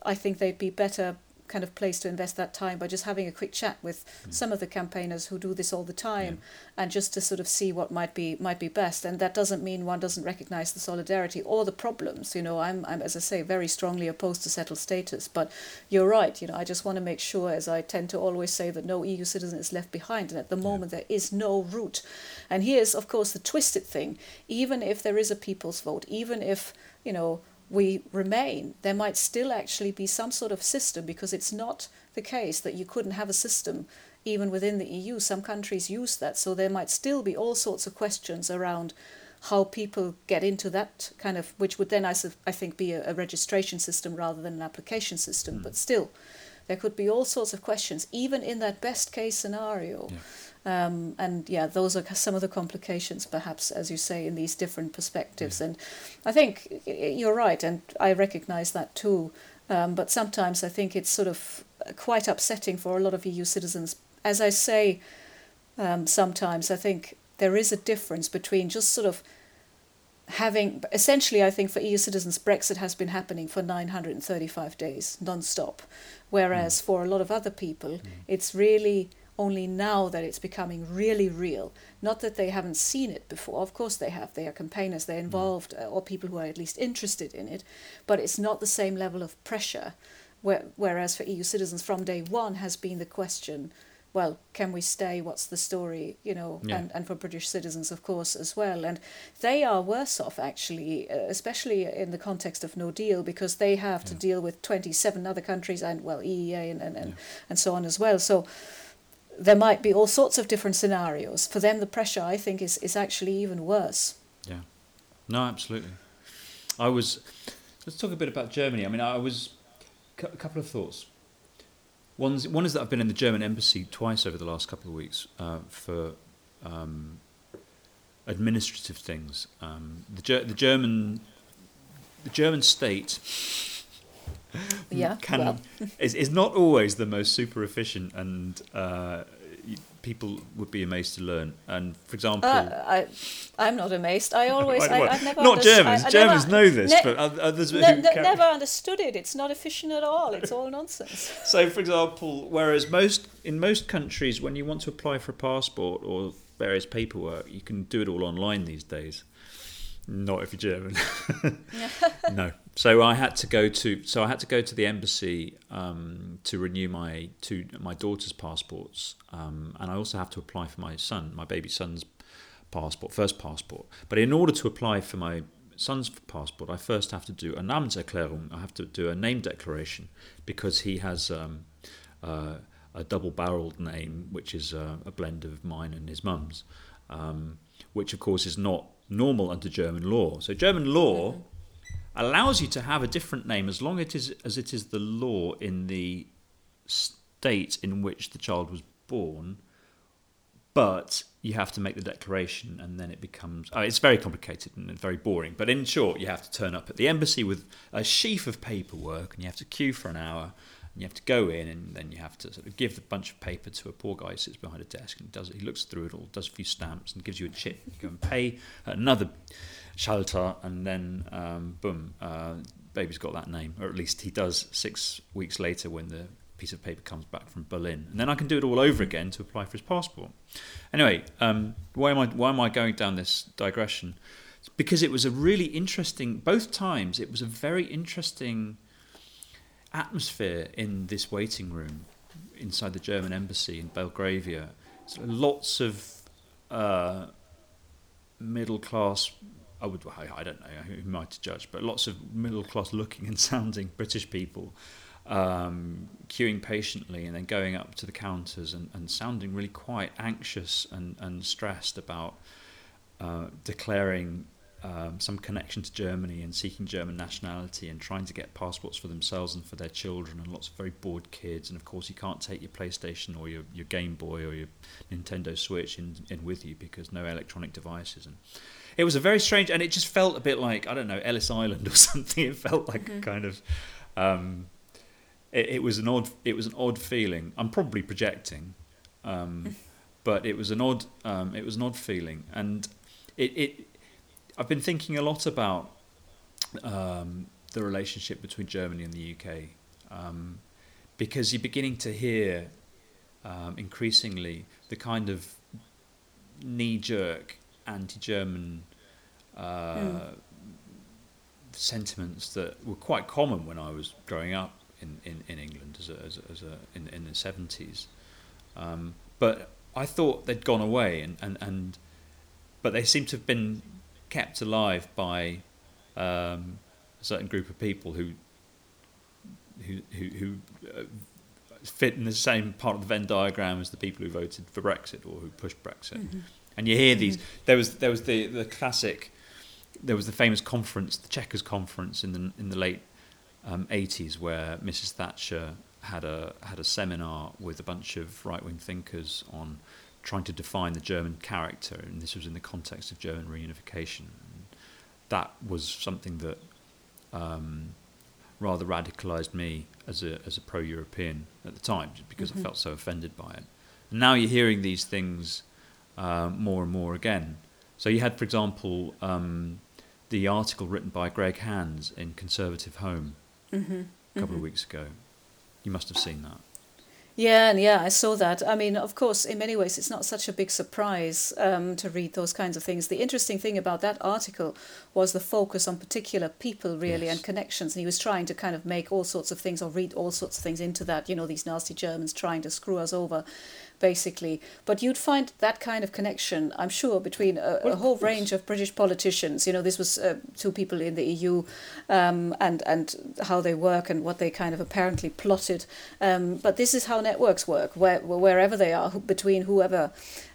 I think they'd be better kind of place to invest that time by just having a quick chat with mm. some of the campaigners who do this all the time, yeah. and just to sort of see what might be might be best. And that doesn't mean one doesn't recognize the solidarity or the problems. You know, I'm, I'm as I say, very strongly opposed to settled status, but you're right, you know, I just want to make sure, as I tend to always say, that no E U citizen is left behind, and at the moment yeah. there is no route. And here's of course the twisted thing: even if there is a people's vote, even if, you know, we remain, there might still actually be some sort of system, because it's not the case that you couldn't have a system even within the E U. Some countries use that. So there might still be all sorts of questions around how people get into that kind of, which would then, I, I think, be a, a registration system rather than an application system. Mm. But still, there could be all sorts of questions, even in that best case scenario. Yeah. Um, and yeah, those are some of the complications, perhaps, as you say, in these different perspectives. Yeah. And I think you're right, and I recognise that too. Um, but sometimes I think it's sort of quite upsetting for a lot of E U citizens. As I say, um, sometimes I think there is a difference between just sort of having, essentially, I think for E U citizens, Brexit has been happening for nine hundred thirty-five days non-stop, whereas mm. for a lot of other people, mm. it's really only now that it's becoming really real. Not that they haven't seen it before. Of course they have. They are campaigners, they're involved, uh, or people who are at least interested in it. But it's not the same level of pressure. Where, whereas for E U citizens from day one has been the question, well, can we stay? What's the story? You know, yeah. and, and for British citizens, of course, as well. And they are worse off, actually, especially in the context of no deal, because they have yeah. to deal with twenty-seven other countries and, well, E E A and, and, and, yeah. and so on as well. So there might be all sorts of different scenarios. For them, the pressure, I think, is, is actually even worse. Yeah. No, absolutely. I was... Let's talk a bit about Germany. I mean, I was... A couple of thoughts. One's, one is that I've been in the German embassy twice over the last couple of weeks uh, for um, administrative things. Um, the, Ger- the German... The German state... Yeah, can, well. is, is not always the most super efficient, and uh, people would be amazed to learn. And for example, uh, I, I'm not amazed. I always, I, I've never not understood, Germans. I, I Germans never, know this, ne- but others ne- who ne- never understood it. It's not efficient at all. It's all nonsense. So, for example, whereas most in most countries, when you want to apply for a passport or various paperwork, you can do it all online these days. Not if you're German. No. So I had to go to. So I had to go to the embassy um, to renew my two my daughter's passports, um, and I also have to apply for my son, my baby son's passport, first passport. But in order to apply for my son's passport, I first have to do a Namenserklärung. I have to do a name declaration, because he has um, uh, a double-barreled name, which is uh, a blend of mine and his mum's, um, which of course is not normal under German law. So German law allows you to have a different name as long as it is, as it is the law in the state in which the child was born But you have to make the declaration, and then it becomes... Oh, it's very complicated and very boring. But in short, you have to turn up at the embassy with a sheaf of paperwork, and you have to queue for an hour, and you have to go in, and then you have to sort of give a bunch of paper to a poor guy who sits behind a desk, and does it. He looks through it all, does a few stamps, and gives you a chip. You go and pay another shelter, and then, um, boom, uh, baby's got that name. Or at least he does six weeks later when the... piece of paper comes back from Berlin, and then I can do it all over again to apply for his passport. Anyway, um, why am I why am I going down this digression? It's because it was a really interesting. Both times, it was a very interesting atmosphere in this waiting room inside the German embassy in Belgravia. So lots of uh, middle class. I would. I don't know. Who am I to judge? But lots of middle class looking and sounding British people. Um, queuing patiently and then going up to the counters and, and sounding really quite anxious and, and stressed about uh, declaring um, some connection to Germany and seeking German nationality and trying to get passports for themselves and for their children, and lots of very bored kids. And of course you can't take your PlayStation or your, your Game Boy or your Nintendo Switch in, in with you because no electronic devices. And it was a very strange, and it just felt a bit like, I don't know, Ellis Island or something. It felt like mm-hmm. a kind of... Um, It, it was an odd. It was an odd feeling. I'm probably projecting, um, but it was an odd. Um, it was an odd feeling, and it. it I've been thinking a lot about um, the relationship between Germany and the U K, um, because you're beginning to hear um, increasingly the kind of knee-jerk anti-German uh, mm. sentiments that were quite common when I was growing up. In, in, in England as a, as a, as a, in, in the seventies. Um, but I thought they'd gone away, and, and, and but they seem to have been kept alive by um, a certain group of people who who who, who uh, fit in the same part of the Venn diagram as the people who voted for Brexit or who pushed Brexit. Mm-hmm. And you hear these, there was there was the, the classic, there was the famous conference, the Chequers conference in the in the late Um, eighties, where Missus Thatcher had a had a seminar with a bunch of right-wing thinkers on trying to define the German character, and this was in the context of German reunification. And that was something that um, rather radicalised me as a as a pro-European at the time, just because mm-hmm. I felt so offended by it. And now you're hearing these things uh, more and more again. So you had, for example, um, the article written by Greg Hands in Conservative Home. Mm-hmm. A couple mm-hmm. of weeks ago. You must have seen that. Yeah, yeah, I saw that. I mean, of course, in many ways, it's not such a big surprise um, to read those kinds of things. The interesting thing about that article was the focus on particular people, really, yes. and connections. And he was trying to kind of make all sorts of things or read all sorts of things into that, you know, these nasty Germans trying to screw us over, basically. But you'd find that kind of connection, I'm sure, between a, a whole range of British politicians. You know, this was uh, two people in the E U um, and, and how they work and what they kind of apparently plotted. Um, but this is how networks work, where, wherever they are, between whoever.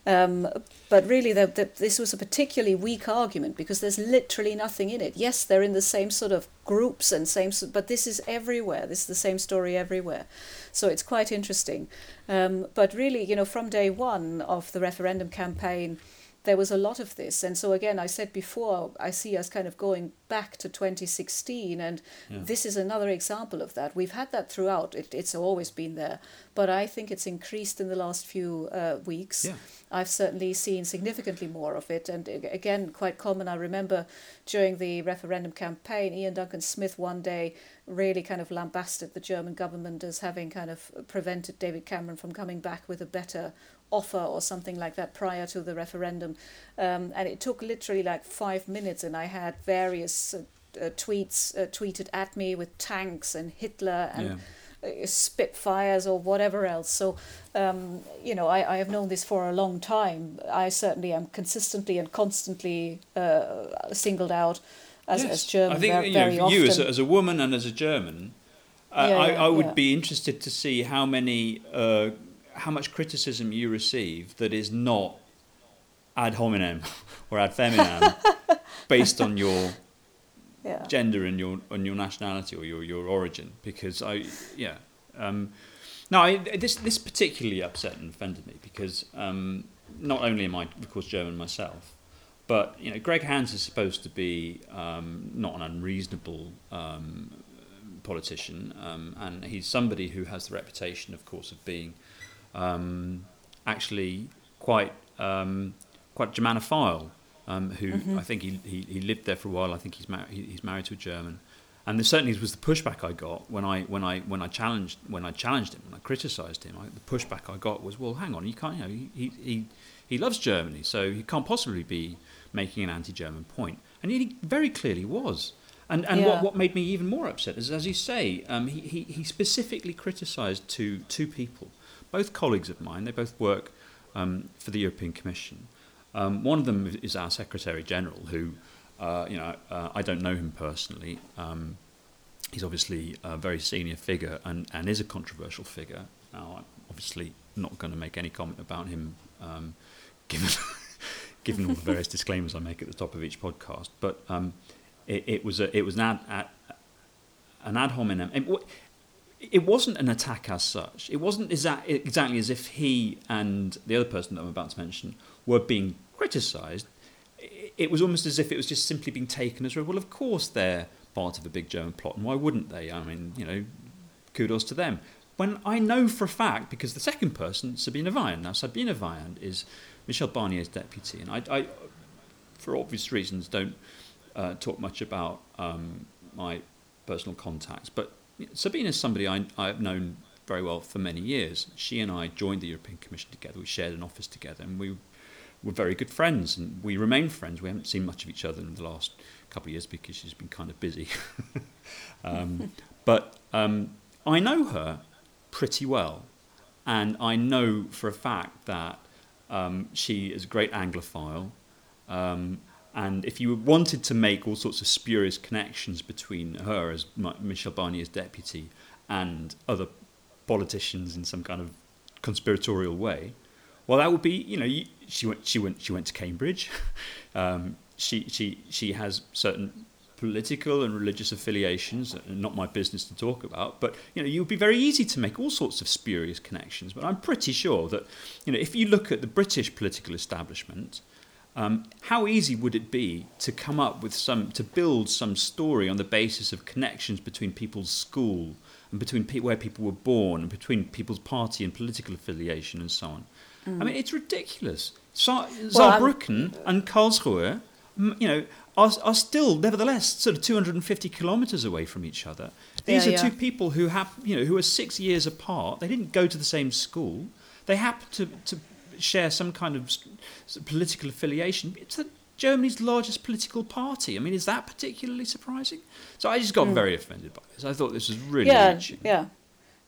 Um, but really, the, the, this was a particularly weak argument because there's literally nothing in it. Yes, they're in the same sort of groups and same, but this is everywhere. This is the same story everywhere. So it's quite interesting. Um, but really, you know, from day one of the referendum campaign, there was a lot of this. And so again, I said before, I see us kind of going back to twenty sixteen, and yeah. this is another example of that. We've had that throughout. It, it's always been there, but I think it's increased in the last few uh, weeks. Yeah. I've certainly seen significantly more of it. And again, quite common. I remember during the referendum campaign, Ian Duncan Smith one day really kind of lambasted the German government as having kind of prevented David Cameron from coming back with a better offer or something like that prior to the referendum. Um, and it took literally like five minutes and I had various uh, uh, tweets uh, tweeted at me with tanks and Hitler and yeah. uh, Spitfires or whatever else. So, um, you know, I, I have known this for a long time. I certainly am consistently and constantly uh, singled out as, yes. as German. I think very, you, know, very you as, a, as a woman and as a German, uh, yeah, I, yeah, I would yeah. be interested to see how many... Uh, how much criticism you receive that is not ad hominem or ad feminem based on your yeah. gender and your on your nationality or your, your origin, because I yeah um, no I, this this particularly upset and offended me because um, not only am I, of course, German myself, but, you know, Greg Hans is supposed to be um, not an unreasonable um, politician, um, and he's somebody who has the reputation, of course, of being um, actually quite um, quite Germanophile. Um, who mm-hmm. I think he, he he lived there for a while. I think he's mar- he, he's married to a German, and this certainly was the pushback I got when I when I when I challenged when I challenged him when I criticised him. I, the pushback I got was, well, hang on, you can't. You know, he he he loves Germany, so he can't possibly be making an anti-German point. And he very clearly was. And and yeah. what, what made me even more upset is, as you say, um, he, he he specifically criticised two two people, both colleagues of mine. They both work um, for the European Commission. Um, one of them is our Secretary General, who, uh, you know, uh, I don't know him personally. Um, he's obviously a very senior figure and, and is a controversial figure. Now, I'm obviously not going to make any comment about him, um, given given all the various disclaimers I make at the top of each podcast. But um, it, it was a, it was an ad, ad, an ad hominem. It, it wasn't an attack as such. It wasn't exact, exactly as if he and the other person that I'm about to mention were being criticised. It was almost as if it was just simply being taken as, well, of course they're part of a big German plot, and why wouldn't they? I mean, you know, kudos to them. When I know for a fact, because the second person, Sabine Weyand, now Sabine Weyand is Michel Barnier's deputy, and I, I for obvious reasons, don't uh, talk much about um, my personal contacts, but Sabine is somebody I, I've known very well for many years. She and I joined the European Commission together, we shared an office together, and we we're very good friends, and we remain friends. We haven't seen much of each other in the last couple of years because she's been kind of busy. um, but um, I know her pretty well, and I know for a fact that um, she is a great Anglophile. Um, and if you wanted to make all sorts of spurious connections between her as Michel Barnier's deputy and other politicians in some kind of conspiratorial way, well, that would be, you know, you, she went, she went, she went to Cambridge. Um, she, she, she has certain political and religious affiliations, not my business to talk about. But, you know, it would be very easy to make all sorts of spurious connections. But I'm pretty sure that, you know, if you look at the British political establishment, um, how easy would it be to come up with some, to build some story on the basis of connections between people's school and between pe- where people were born and between people's party and political affiliation and so on. I mean, it's ridiculous. Sa- well, Saarbrücken I'm... and Karlsruhe, you know, are, are still, nevertheless, sort of two hundred fifty kilometres away from each other. These yeah, are yeah. two people who have, you know, who are six years apart. They didn't go to the same school. They happen to, to share some kind of political affiliation. It's a, Germany's largest political party. I mean, is that particularly surprising? So I just got mm. very offended by this. I thought this was really yeah, rich. yeah.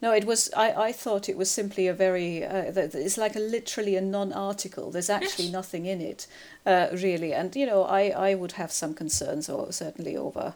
No, it was. I, I thought it was simply a very. Uh, it's like a literally a non-article. There's actually yes. nothing in it, uh, really. And you know, I, I would have some concerns, or certainly over,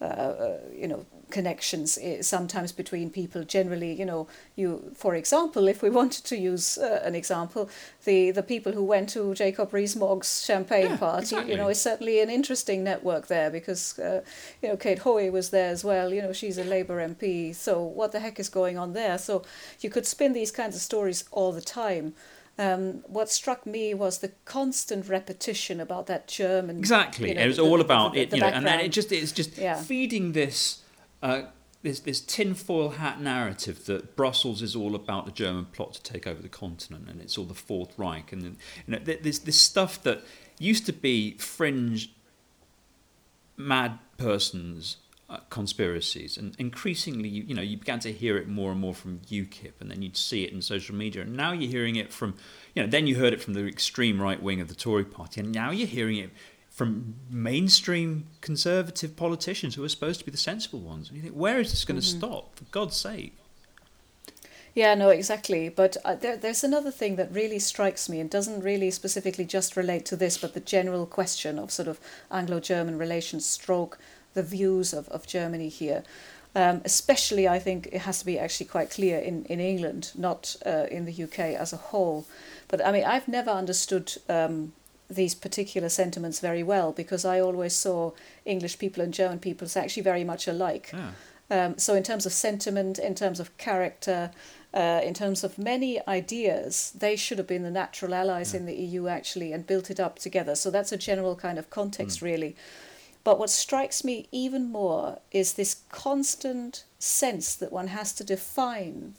uh, you know, connections sometimes between people. Generally, you know, you for example, if we wanted to use uh, an example, the, the people who went to Jacob Rees-Mogg's champagne yeah, party, exactly. you know, is certainly an interesting network there because uh, you know Kate Hoey was there as well. You know, she's a Labour M P, so what the heck is going on there? So you could spin these kinds of stories all the time. Um, what struck me was the constant repetition about that German. Exactly, you know, it was the, all about the, the, the, it, you know, background. And then it just it's just yeah. feeding this. Uh, there's this tinfoil hat narrative that Brussels is all about the German plot to take over the continent, and it's all the Fourth Reich, and you know, this this stuff that used to be fringe, mad persons uh, conspiracies, and increasingly, you, you know, you began to hear it more and more from UKIP, and then you'd see it in social media, and now you're hearing it from, you know, then you heard it from the extreme right wing of the Tory party, and now you're hearing it from mainstream conservative politicians who are supposed to be the sensible ones. And you think, where is this going mm-hmm. to stop, for God's sake? Yeah, no, exactly. But uh, there, there's another thing that really strikes me and doesn't really specifically just relate to this, but the general question of sort of Anglo-German relations stroke, the views of, of Germany here. Um, especially, I think, it has to be actually quite clear in, in England, not uh, in the U K as a whole. But, I mean, I've never understood... Um, these particular sentiments very well because I always saw English people and German people as actually very much alike. Yeah. Um, so in terms of sentiment, in terms of character, uh, in terms of many ideas, they should have been the natural allies mm. in the E U, actually, and built it up together. So that's a general kind of context, mm. really. But what strikes me even more is this constant sense that one has to define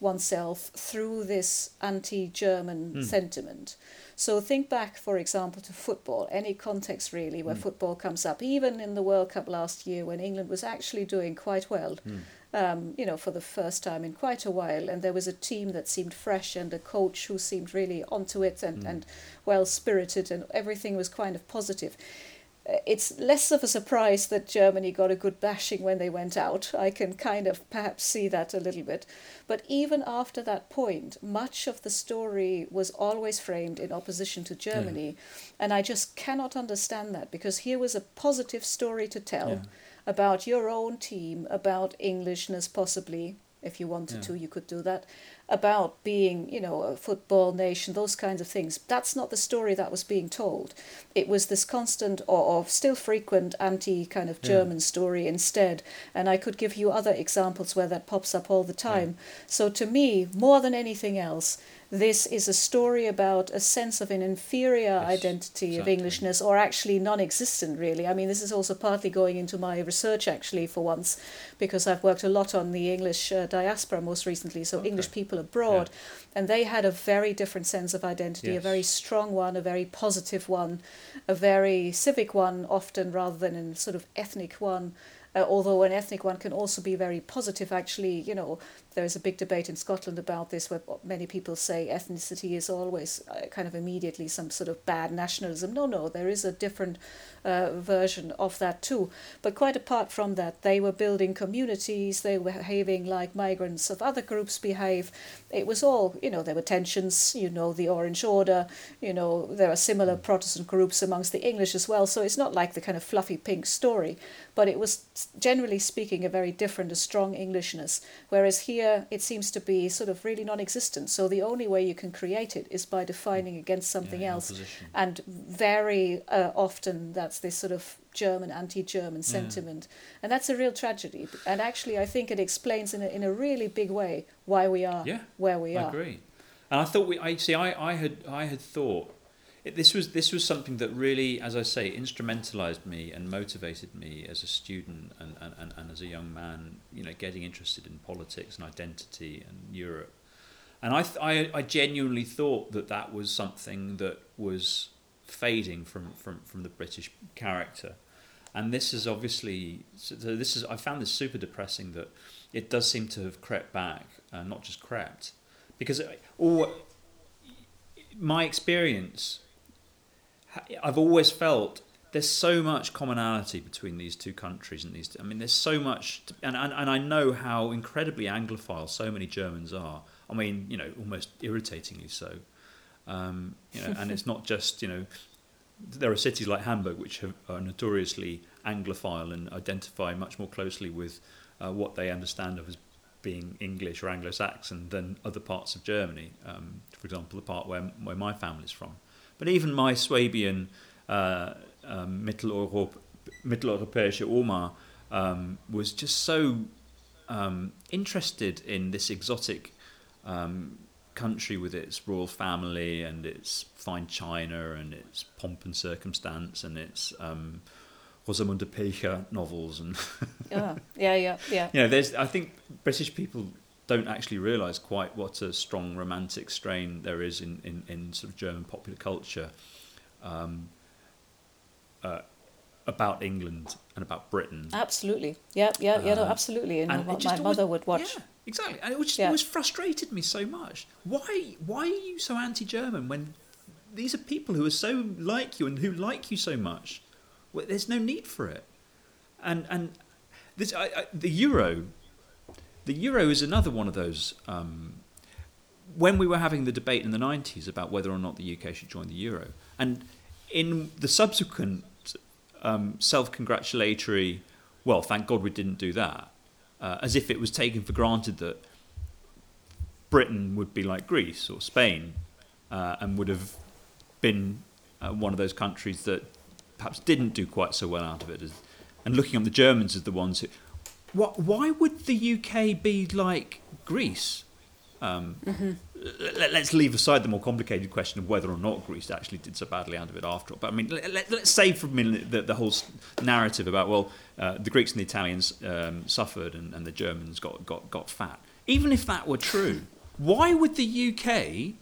oneself through this anti-German mm. sentiment. So think back, for example, to football, any context really where mm. football comes up, even in the World Cup last year when England was actually doing quite well, mm. um, you know, for the first time in quite a while. And there was a team that seemed fresh and a coach who seemed really onto it and, mm. and well-spirited, and everything was kind of positive. It's less of a surprise that Germany got a good bashing when they went out. I can kind of perhaps see that a little bit. But even after that point, much of the story was always framed in opposition to Germany. Yeah. And I just cannot understand that, because here was a positive story to tell yeah. about your own team, about Englishness possibly, if you wanted yeah. to, you could do that, about being, you know, a football nation, those kinds of things. That's not the story that was being told. It was this constant or, or still frequent anti kind of German yeah. story instead. And I could give you other examples where that pops up all the time. Yeah. So to me, more than anything else, this is a story about a sense of an inferior yes, identity exactly. of Englishness, or actually non-existent, really. I mean, this is also partly going into my research, actually, for once, because I've worked a lot on the English uh, diaspora most recently, so okay. English people abroad, yeah. and they had a very different sense of identity, yes. a very strong one, a very positive one, a very civic one, often, rather than a sort of ethnic one. Uh, although an ethnic one can also be very positive, actually. You know, there is a big debate in Scotland about this, where many people say ethnicity is always uh, kind of immediately some sort of bad nationalism. No, no, there is a different uh, version of that too. But quite apart from that, they were building communities, they were behaving like migrants of other groups behave. It was all, you know, there were tensions, you know, the Orange Order, you know, there are similar Protestant groups amongst the English as well. So it's not like the kind of fluffy pink story, but it was generally speaking a very different, a strong Englishness, whereas here it seems to be sort of really non-existent. So the only way you can create it is by defining against something yeah, else, and very uh, often that's this sort of German, anti-German sentiment. Yeah. And that's a real tragedy. And actually I think it explains in a, in a really big way why we are yeah, where we I are. I agree. And I thought we, I see, I, I had I had thought This was this was something that really, as I say, instrumentalised me and motivated me as a student and, and, and as a young man, you know, getting interested in politics and identity and Europe. And I, th- I I genuinely thought that that was something that was fading from, from, from the British character. And this is obviously, so this is I found this super depressing, that it does seem to have crept back, uh, not just crept, because it, all my experience. I've always felt there's so much commonality between these two countries, and these. I mean, there's so much, to, and, and and I know how incredibly Anglophile so many Germans are. I mean, you know, almost irritatingly so. Um, you know, and it's not just, you know, there are cities like Hamburg which have, are notoriously Anglophile and identify much more closely with uh, what they understand of as being English or Anglo-Saxon than other parts of Germany. Um, for example, the part where where my family's from. But even my Swabian uh, um, Mitteleurope, Mitteleuropäische Oma um, was just so um, interested in this exotic um, country with its royal family and its fine china and its pomp and circumstance and its um, Rosamunde Pilcher novels. And yeah, yeah, yeah, yeah. You know, there's, I think British people don't actually realise quite what a strong romantic strain there is in, in, in sort of German popular culture um, uh, about England and about Britain. Absolutely. Yeah, yeah, uh, yeah, no, absolutely. And, and what my always, mother would watch. Yeah, exactly. And it just yeah. always frustrated me so much. Why, why are you so anti-German when these are people who are so like you and who like you so much? Well, there's no need for it. And, and this, I, I, the euro... The euro is another one of those. Um, when we were having the debate in the nineties about whether or not the U K should join the euro, and in the subsequent um, self-congratulatory, well, thank God we didn't do that, uh, as if it was taken for granted that Britain would be like Greece or Spain uh, and would have been uh, one of those countries that perhaps didn't do quite so well out of it. As, and looking at the Germans as the ones who... What? Why would the U K be like Greece? Um, mm-hmm. let, let's leave aside the more complicated question of whether or not Greece actually did so badly out of it after all. But I mean, let, let, let's save for a minute the, the whole narrative about, well, uh, the Greeks and the Italians um, suffered and, and the Germans got, got, got fat. Even if that were true, why would the U K,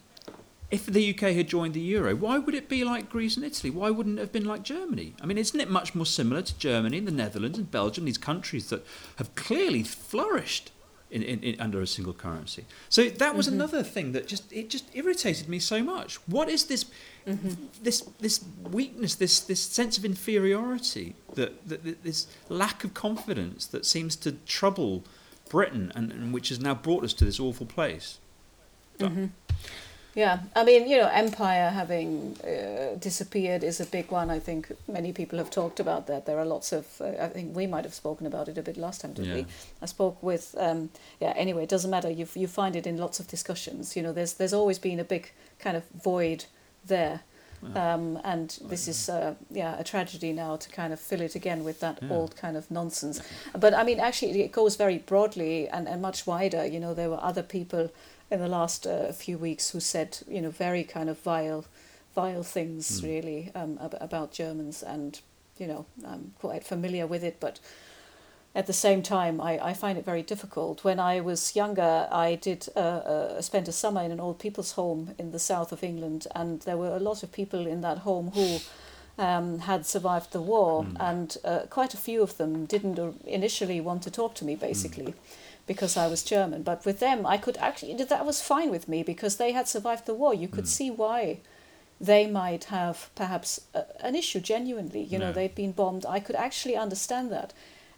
if the U K had joined the Euro, why would it be like Greece and Italy? Why wouldn't it have been like Germany? I mean, isn't it much more similar to Germany and the Netherlands and Belgium, these countries that have clearly flourished In, in, in under a single currency? So that was mm-hmm. another thing that just it just irritated me so much. What is this mm-hmm. this this weakness, this this sense of inferiority, that, that this lack of confidence that seems to trouble Britain and, and which has now brought us to this awful place? Mm-hmm. Yeah, I mean, you know, empire having uh, disappeared is a big one. I think many people have talked about that. There are lots of, uh, I think we might have spoken about it a bit last time, didn't yeah. we? I spoke with, um, yeah, anyway, it doesn't matter. You you find it in lots of discussions. You know, there's there's always been a big kind of void there. Wow. Um, and this is, uh, yeah, a tragedy now to kind of fill it again with that yeah. old kind of nonsense. But I mean, actually, it goes very broadly and, and much wider. You know, there were other people in the last uh, few weeks who said, you know, very kind of vile, vile things, mm. really, um, ab- about Germans. And, you know, I'm quite familiar with it. But at the same time, I, I find it very difficult. When I was younger, I did uh, uh, spent a summer in an old people's home in the south of England. And there were a lot of people in that home who um, had survived the war. Mm. And uh, quite a few of them didn't initially want to talk to me, basically. Mm. Because I was German, but with them I could actually, that was fine with me because they had survived the war. You could mm. see why they might have perhaps a, an issue genuinely, you no. know, they'd been bombed. I could actually understand that.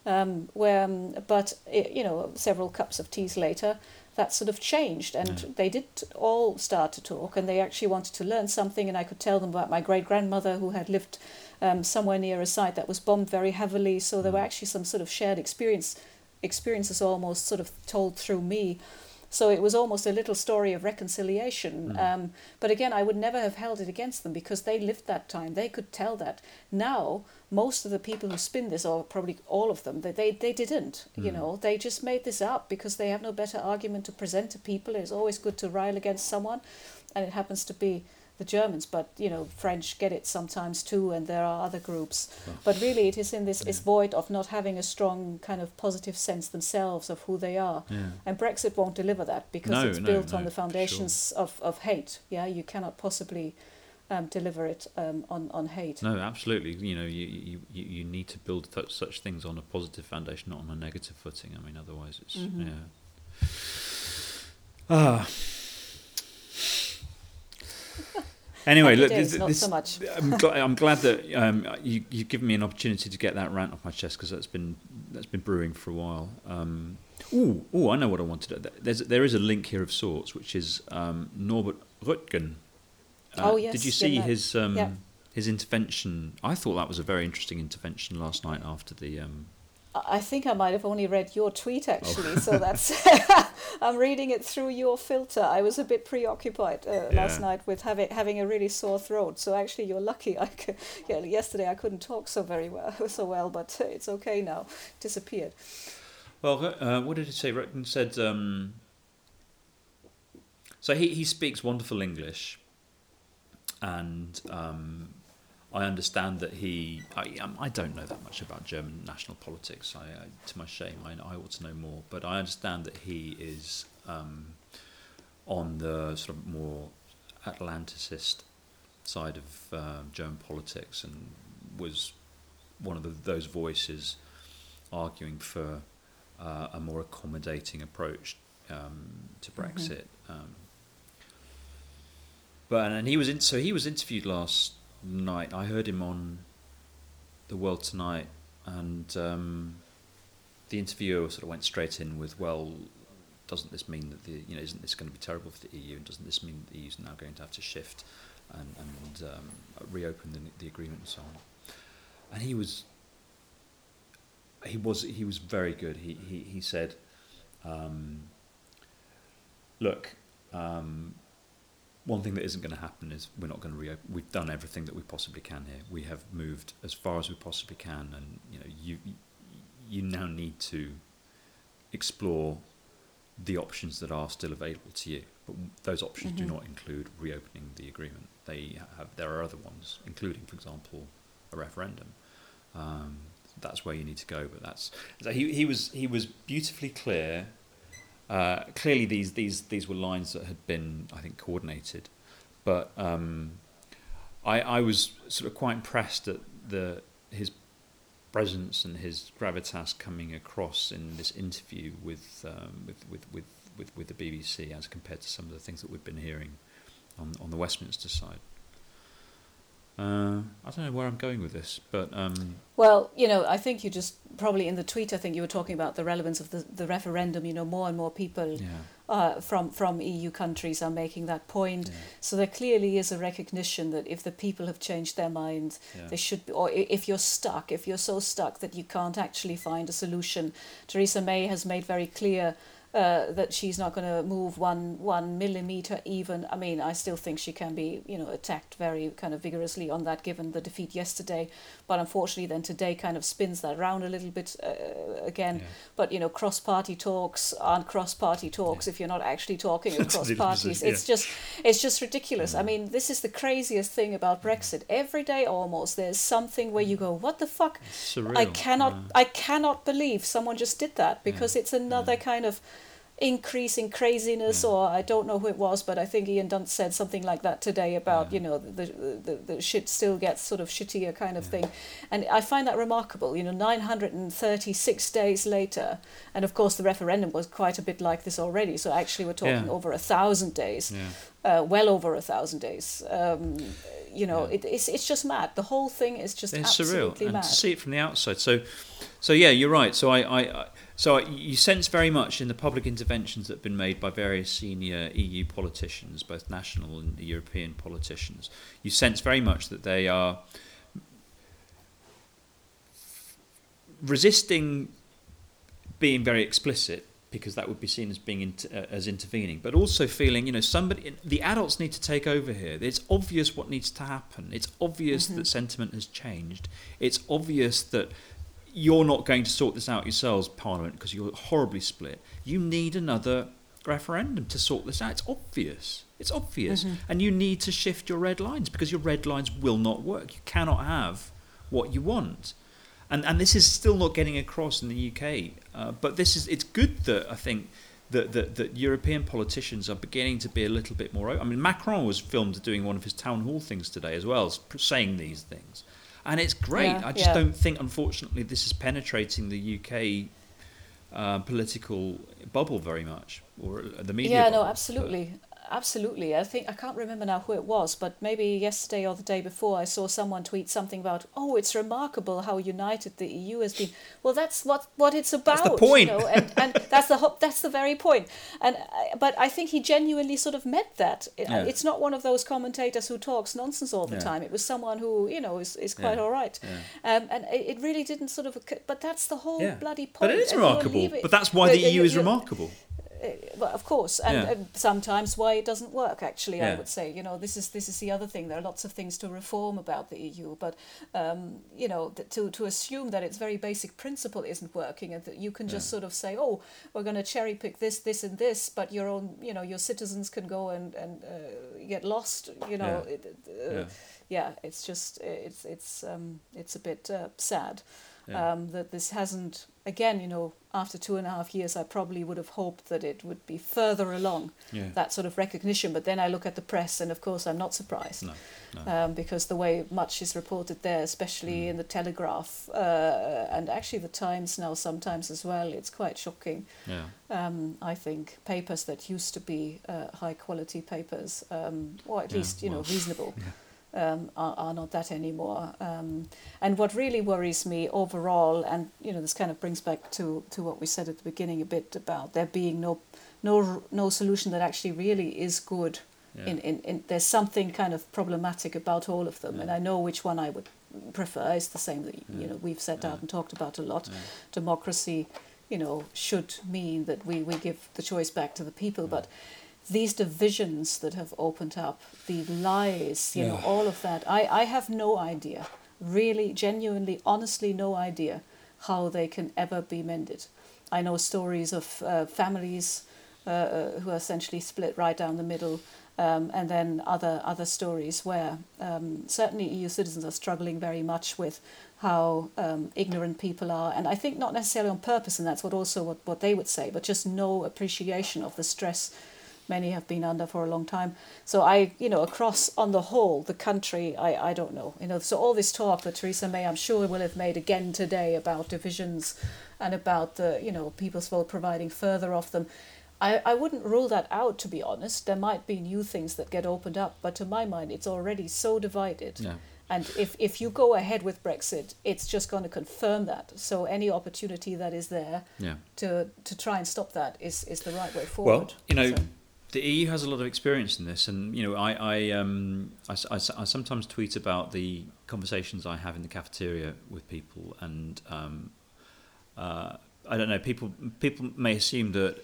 Um, where, um, but, it, you know, several cups of teas later, that sort of changed and yeah. they did all start to talk and they actually wanted to learn something, and I could tell them about my great-grandmother who had lived um, somewhere near a site that was bombed very heavily. So there were actually some sort of shared experience experiences almost sort of told through me. So it was almost a little story of reconciliation. Mm. Um, but again, I would never have held it against them because they lived that time. They could tell that. Now, most of the people who spin this, or probably all of them, they, they, they didn't. Mm. You know, they just made this up because they have no better argument to present to people. It's always good to rail against someone. And it happens to be the Germans, but, you know, French get it sometimes too, and there are other groups. Well, but really it is in this, yeah. this void of not having a strong kind of positive sense themselves of who they are. Yeah. And Brexit won't deliver that because no, it's no, built no, on the foundations sure. of, of hate. Yeah, you cannot possibly um, deliver it um, on, on hate. No, absolutely. You know, you you, you need to build th- such things on a positive foundation, not on a negative footing. I mean, otherwise it's, mm-hmm. yeah. Ah... Anyway, look, this, not so much. I'm, glad, I'm glad that um, you, you've given me an opportunity to get that rant off my chest because that's been that's been brewing for a while. Um, ooh, ooh, I know what I wanted. To, there's there is a link here of sorts, which is um, Norbert Röttgen. Uh, oh yes. Did you see yeah, his um, yeah. his intervention? I thought that was a very interesting intervention last night after the. Um, I think I might have only read your tweet, actually, oh. so that's, I'm reading it through your filter. I was a bit preoccupied uh, yeah. last night with having having a really sore throat, so actually you're lucky. I could, yeah, yesterday I couldn't talk so very well, so well, but it's okay now, disappeared. Well, uh, what did it say? Röttgen said, um, so he, he speaks wonderful English, and... Um, I understand that he... I, I don't know that much about German national politics. I, I, to my shame, I, I ought to know more. But I understand that he is um, on the sort of more Atlanticist side of uh, German politics and was one of the, those voices arguing for uh, a more accommodating approach um, to Brexit. Mm-hmm. Um, but and he was in, so he was interviewed last... night. I heard him on The World Tonight, and um, the interviewer sort of went straight in with, "Well, doesn't this mean that the you know isn't this going to be terrible for the E U? And doesn't this mean that the E U is now going to have to shift and and um, reopen the, the agreement and so on?" And he was he was he was very good. He he he said, um, "Look." Um, One thing that isn't going to happen is we're not going to reopen. We've done everything that we possibly can here. We have moved as far as we possibly can, and you know, you you now need to explore the options that are still available to you. But those options mm-hmm. do not include reopening the agreement. They have, there are other ones, including, for example, a referendum. Um, that's where you need to go. But that's so he he was he was beautifully clear. Uh, clearly, these these these were lines that had been, I think, coordinated. But um, I I was sort of quite impressed at the his presence and his gravitas coming across in this interview with um, with with with. With, with the B B C as compared to some of the things that we've been hearing on on the Westminster side. Uh, I don't know where I'm going with this, but... Um, well, you know, I think you just, probably in the tweet, I think you were talking about the relevance of the, the referendum. You know, more and more people yeah. uh, from, from E U countries are making that point. Yeah. So there clearly is a recognition that if the people have changed their minds, yeah. they should be, or if you're stuck, if you're so stuck that you can't actually find a solution. Theresa May has made very clear Uh, that she's not going to move one one millimetre even. I mean, I still think she can be, you know, attacked very kind of vigorously on that, given the defeat yesterday. But unfortunately, then today kind of spins that round a little bit uh, again. Yeah. But, you know, cross-party talks aren't cross-party talks yeah. if you're not actually talking across parties. Yeah. It's just it's just ridiculous. Yeah. I mean, this is the craziest thing about Brexit. Every day almost there's something where you go, what the fuck? It's surreal. I cannot, yeah. I cannot believe someone just did that, because yeah. it's another yeah. kind of increasing craziness, yeah. or I don't know who it was, but I think Ian Dunt said something like that today about yeah. you know, the, the the shit still gets sort of shittier kind of yeah. thing, and I find that remarkable. You know, nine hundred thirty-six days later, and of course the referendum was quite a bit like this already, so actually we're talking yeah. over a thousand days yeah. uh, well over a thousand days um, you know yeah. it, it's it's just mad. The whole thing is just it's absolutely surreal and mad. To see it from the outside, so so yeah, you're right. So I, I, I So you sense very much in the public interventions that have been made by various senior E U politicians, both national and European politicians, you sense very much that they are resisting being very explicit, because that would be seen as being inter- as intervening, but also feeling, you know, somebody, the adults need to take over here. It's obvious what needs to happen. It's obvious mm-hmm. that sentiment has changed. It's obvious that you're not going to sort this out yourselves, Parliament, because you're horribly split. You need another referendum to sort this out. It's obvious. It's obvious. Mm-hmm. And you need to shift your red lines, because your red lines will not work. You cannot have what you want. And and this is still not getting across in the U K. Uh, but this is it's good that, I think, that, that, that European politicians are beginning to be a little bit more open. I mean, Macron was filmed doing one of his town hall things today as well, saying these things. And it's great. Yeah, I just yeah. don't think, unfortunately, this is penetrating the U K uh, political bubble very much, or the media. Yeah, bubble, no, absolutely. But. Absolutely. I think, I can't remember now who it was, but maybe yesterday or the day before, I saw someone tweet something about, oh, it's remarkable how united the E U has been. Well, that's what, what it's about. That's the point. You know, and and that's, the ho- that's the very point. And But I think he genuinely sort of meant that. It, yeah. It's not one of those commentators who talks nonsense all the yeah. time. It was someone who, you know, is, is quite yeah. all right. Yeah. Um, and it really didn't sort of occur, but that's the whole yeah. bloody point. But it is remarkable. It, but that's why the, the E U is remarkable. Well, of course, and, yeah. and sometimes why it doesn't work. Actually, yeah. I would say, you know, this is this is the other thing. There are lots of things to reform about the E U, but um, you know, to to assume that its very basic principle isn't working, and that you can just yeah. sort of say, oh, we're going to cherry pick this, this, and this, but your own, you know, your citizens can go and and uh, get lost. You know, yeah. It, uh, yeah. yeah, it's just it's it's um, it's a bit uh, sad. Yeah. Um, that this hasn't, again, you know, after two and a half years, I probably would have hoped that it would be further along, yeah. that sort of recognition. But then I look at the press and, of course, I'm not surprised, no, no. Um, because the way much is reported there, especially mm. in the Telegraph, uh, and actually the Times now sometimes as well, it's quite shocking. Yeah. Um, I think papers that used to be uh, high-quality papers, um, or at yeah, least, you well, know, reasonable. Yeah. Um, are, are not that anymore. Um, and what really worries me overall, and you know, this kind of brings back to, to what we said at the beginning a bit about there being no no no solution that actually really is good. Yeah. In, in, in there's something kind of problematic about all of them, yeah. and I know which one I would prefer. It's the same that yeah. you know we've set yeah. out and talked about a lot. Yeah. Democracy, you know, should mean that we, we give the choice back to the people, yeah. but. These divisions that have opened up, the lies, you yeah. know, all of that. I, I have no idea, really, genuinely, honestly, no idea how they can ever be mended. I know stories of uh, families uh, who are essentially split right down the middle, um, and then other other stories where um, certainly E U citizens are struggling very much with how um, ignorant people are, and I think not necessarily on purpose, and that's what also what, what they would say, but just no appreciation of the stress many have been under for a long time. So I, you know, across on the whole, the country, I, I don't know. You know, so all this talk that Theresa May, I'm sure, will have made again today about divisions and about the, you know, People's Vote providing further of them. I, I wouldn't rule that out, to be honest. There might be new things that get opened up, but to my mind, it's already so divided. Yeah. And if, if you go ahead with Brexit, it's just going to confirm that. So any opportunity that is there yeah. to to try and stop that is, is the right way forward. Well, you know, so. The E U has a lot of experience in this, and you know, I I, um, I, I, I sometimes tweet about the conversations I have in the cafeteria with people, and um, uh, I don't know. People people may assume that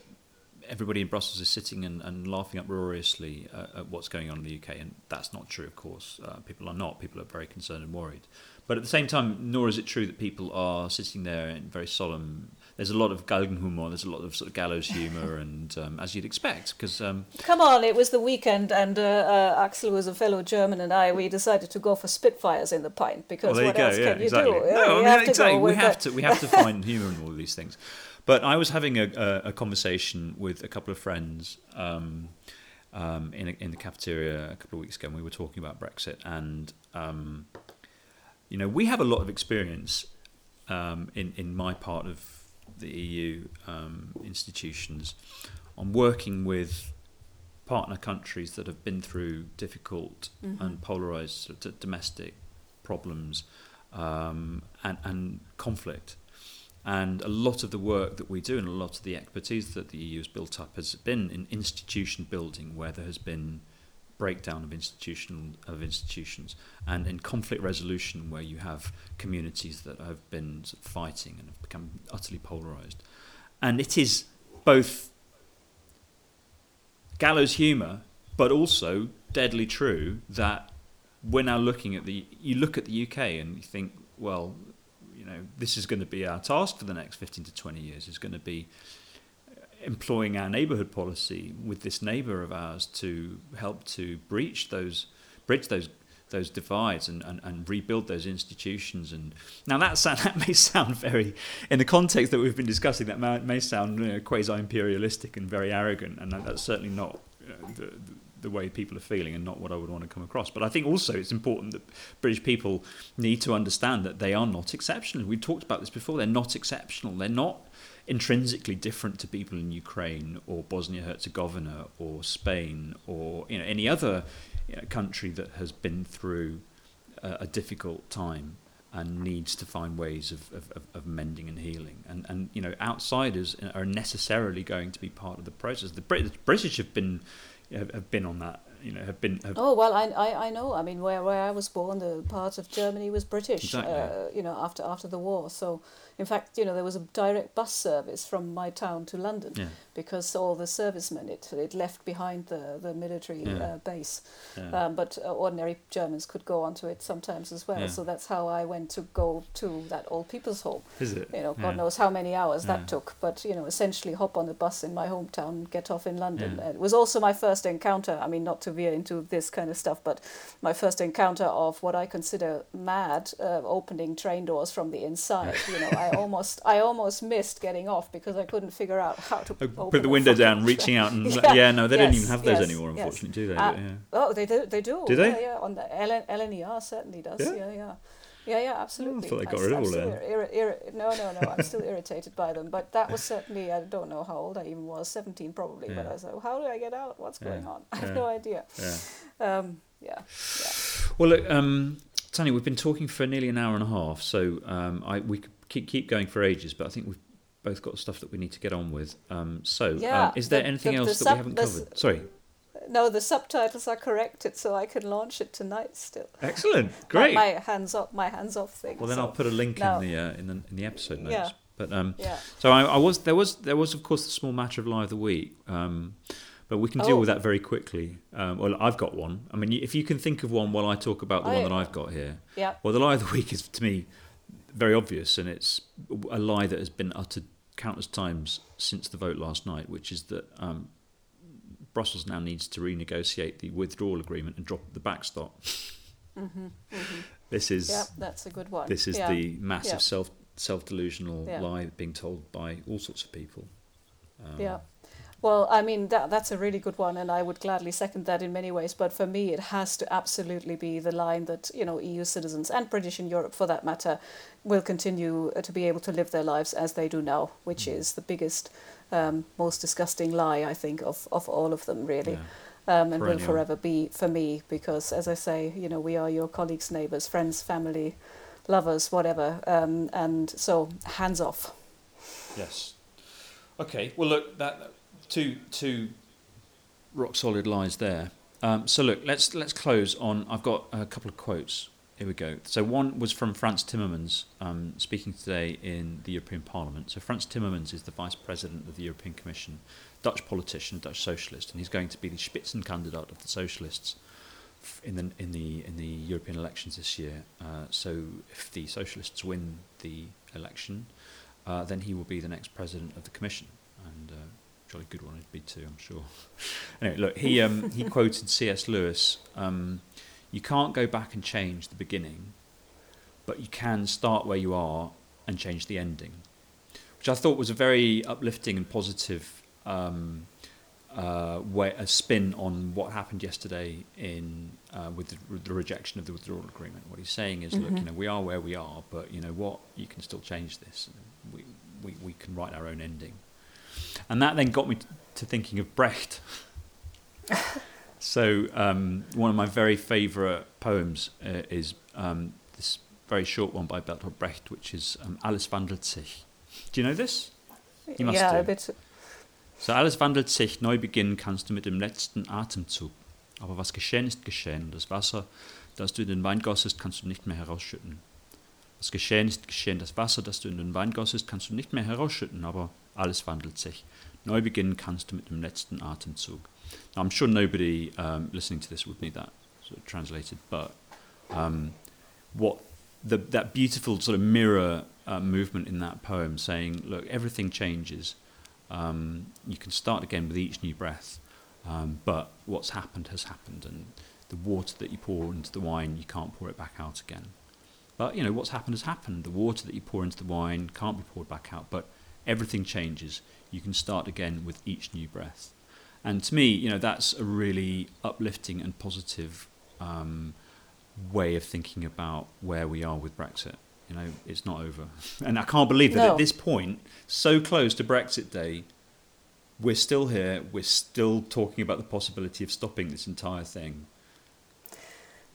everybody in Brussels is sitting and, and laughing uproariously uh, at what's going on in the U K, and that's not true. Of course, uh, people are not. People are very concerned and worried, but at the same time, nor is it true that people are sitting there in very solemn. There's a lot of Galgenhumor, there's a lot of sort of gallows humour, and um, as you'd expect, because um, come on, it was the weekend, and uh, uh, Axel was a fellow German, and I we decided to go for Spitfires in the pint because well, what go, else yeah, can exactly. you do? No, you I mean, have exactly. We have that. to we have to find humour in all of these things. But I was having a, a, a conversation with a couple of friends um, um, in a, in the cafeteria a couple of weeks ago, and we were talking about Brexit, and um, you know, we have a lot of experience um, in in my part of the E U um, institutions on working with partner countries that have been through difficult mm-hmm. and polarised sort of domestic problems um, and, and conflict. And a lot of the work that we do and a lot of the expertise that the E U has built up has been in institution building, where there has been breakdown of institutional of institutions, and in conflict resolution, where you have communities that have been fighting and have become utterly polarised. And it is both gallows humour, but also deadly true that we're now looking at the. You look at the U K and you think, well, you know, this is going to be our task for the next fifteen to twenty years. Is going to be employing our neighbourhood policy with this neighbour of ours to help to breach those, bridge those those divides and, and, and rebuild those institutions. And now that sound, that may sound very, in the context that we've been discussing, that may, may sound you know, quasi-imperialistic and very arrogant. And that's certainly not you know, the, the way people are feeling, and not what I would want to come across. But I think also it's important that British people need to understand that they are not exceptional. We've talked about this before. They're not exceptional. They're not intrinsically different to people in Ukraine or Bosnia-Herzegovina or Spain or you know any other you know, country that has been through a, a difficult time and needs to find ways of, of, of mending and healing. And, and you know outsiders are necessarily going to be part of the process. The, Brit- the British have been have been on that. You know, have been. Have oh well, I, I I know. I mean, where where I was born, the part of Germany was British. Exactly. Uh, you know, after after the war. So, in fact, you know, there was a direct bus service from my town to London yeah. because all the servicemen it it left behind the the military yeah. uh, base. Yeah. Um, but uh, ordinary Germans could go onto it sometimes as well. Yeah. So that's how I went to go to that old people's home. Is it? You know, God yeah. knows how many hours yeah. that took. But you know, essentially, hop on the bus in my hometown, get off in London. Yeah. It was also my first encounter. I mean, not to into this kind of stuff, but my first encounter of what I consider mad uh, opening train doors from the inside. You know, I almost, I almost missed getting off because I couldn't figure out how to oh, open put the window down, train. reaching out, and yeah, yeah no, they yes, don't even have those yes, anymore, unfortunately, yes. do they? Uh, yeah. Oh, they do, they do. Do they? Yeah, yeah. On the L N E R certainly does. Yeah, yeah, yeah, yeah, yeah absolutely. I thought they got rid of all that. No, no, no. I'm still irritated by them, but that was certainly. I don't know how old I even was, seventeen probably. Yeah. But I was like, how do I get out? What's yeah. going on? I have yeah. no idea. Yeah. Um, yeah, yeah. Well, look, um, Tanja, we've been talking for nearly an hour and a half, so um, I we could keep keep going for ages, but I think we've both got stuff that we need to get on with. Um, so, yeah, um, is there the, anything the, else the that sub- we haven't covered? Sorry. No, the subtitles are corrected, so I can launch it tonight still. Excellent, great. my, my hands off, my hands off thing. Well, then so. I'll put a link no. in the uh, in the in the episode notes. Yeah. But um, yeah. so I, I was there was there was of course the small matter of lie of the week. Um. But we can deal oh. with that very quickly. Um, well, I've got one. I mean, if you can think of one while I talk about the oh, one that I've got here. Yeah. Well, the lie of the week is, to me, very obvious, and it's a lie that has been uttered countless times since the vote last night, which is that um, Brussels now needs to renegotiate the withdrawal agreement and drop the backstop. Mm-hmm, mm-hmm. This is yep, that's a good one. This is yeah. the massive yeah. self self delusional yeah. lie being told by all sorts of people. Um, yeah. Well, I mean, that that's a really good one, and I would gladly second that in many ways. But for me, it has to absolutely be the line that, you know, E U citizens and British in Europe, for that matter, will continue to be able to live their lives as they do now, which is the biggest, um, most disgusting lie, I think, of, of all of them, really. Yeah. Um, and Perennial. Will forever be for me, because, as I say, you know, we are your colleagues, neighbours, friends, family, lovers, whatever. Um, and so, hands off. Yes. Okay. Well, look, that... Two two rock solid lies there. Um, so look, let's let's close on. I've got a couple of quotes. Here we go. So one was from Frans Timmermans, um, speaking today in the European Parliament. So Frans Timmermans is the Vice President of the European Commission, Dutch politician, Dutch socialist, and he's going to be the Spitzenkandidat of the Socialists in the in the in the European elections this year. Uh, so if the Socialists win the election, uh, then he will be the next President of the Commission. And uh, jolly good one it'd be too, I'm sure. Anyway, look, he um, he quoted C S Lewis, um, you can't go back and change the beginning, but you can start where you are and change the ending, which I thought was a very uplifting and positive um, uh, way, a spin on what happened yesterday in uh, with the, with the rejection of the withdrawal agreement. What he's saying is, mm-hmm. look, you know, we are where we are, but you know what, you can still change this. We we, we can write our own ending. And that then got me t- to thinking of Brecht. So um, one of my very favourite poems uh, is um, this very short one by Bertolt Brecht, which is um, Alles wandelt sich. Do you know this? You must yeah, do. A bit. So alles wandelt sich, neu beginnen kannst du mit dem letzten Atemzug. Aber was geschehen ist geschehen. Das Wasser, das du in den Wein gossest, kannst du nicht mehr herausschütten. Was geschehen ist geschehen. Das Wasser, das du in den Wein gossest, kannst du nicht mehr herausschütten, aber... Alles wandelt sich. Neu beginnen kannst du mit dem letzten Atemzug. Now, I'm sure nobody um, listening to this would need that sort of translated, but um, what the, that beautiful sort of mirror uh, movement in that poem saying, look, everything changes. Um, you can start again with each new breath, um, but what's happened has happened, and the water that you pour into the wine, you can't pour it back out again. But, you know, what's happened has happened. The water that you pour into the wine can't be poured back out, but everything changes. You can start again with each new breath. And to me, you know, that's a really uplifting and positive um, way of thinking about where we are with Brexit. You know, it's not over. And I can't believe that no. at this point, so close to Brexit Day, we're still here, we're still talking about the possibility of stopping this entire thing.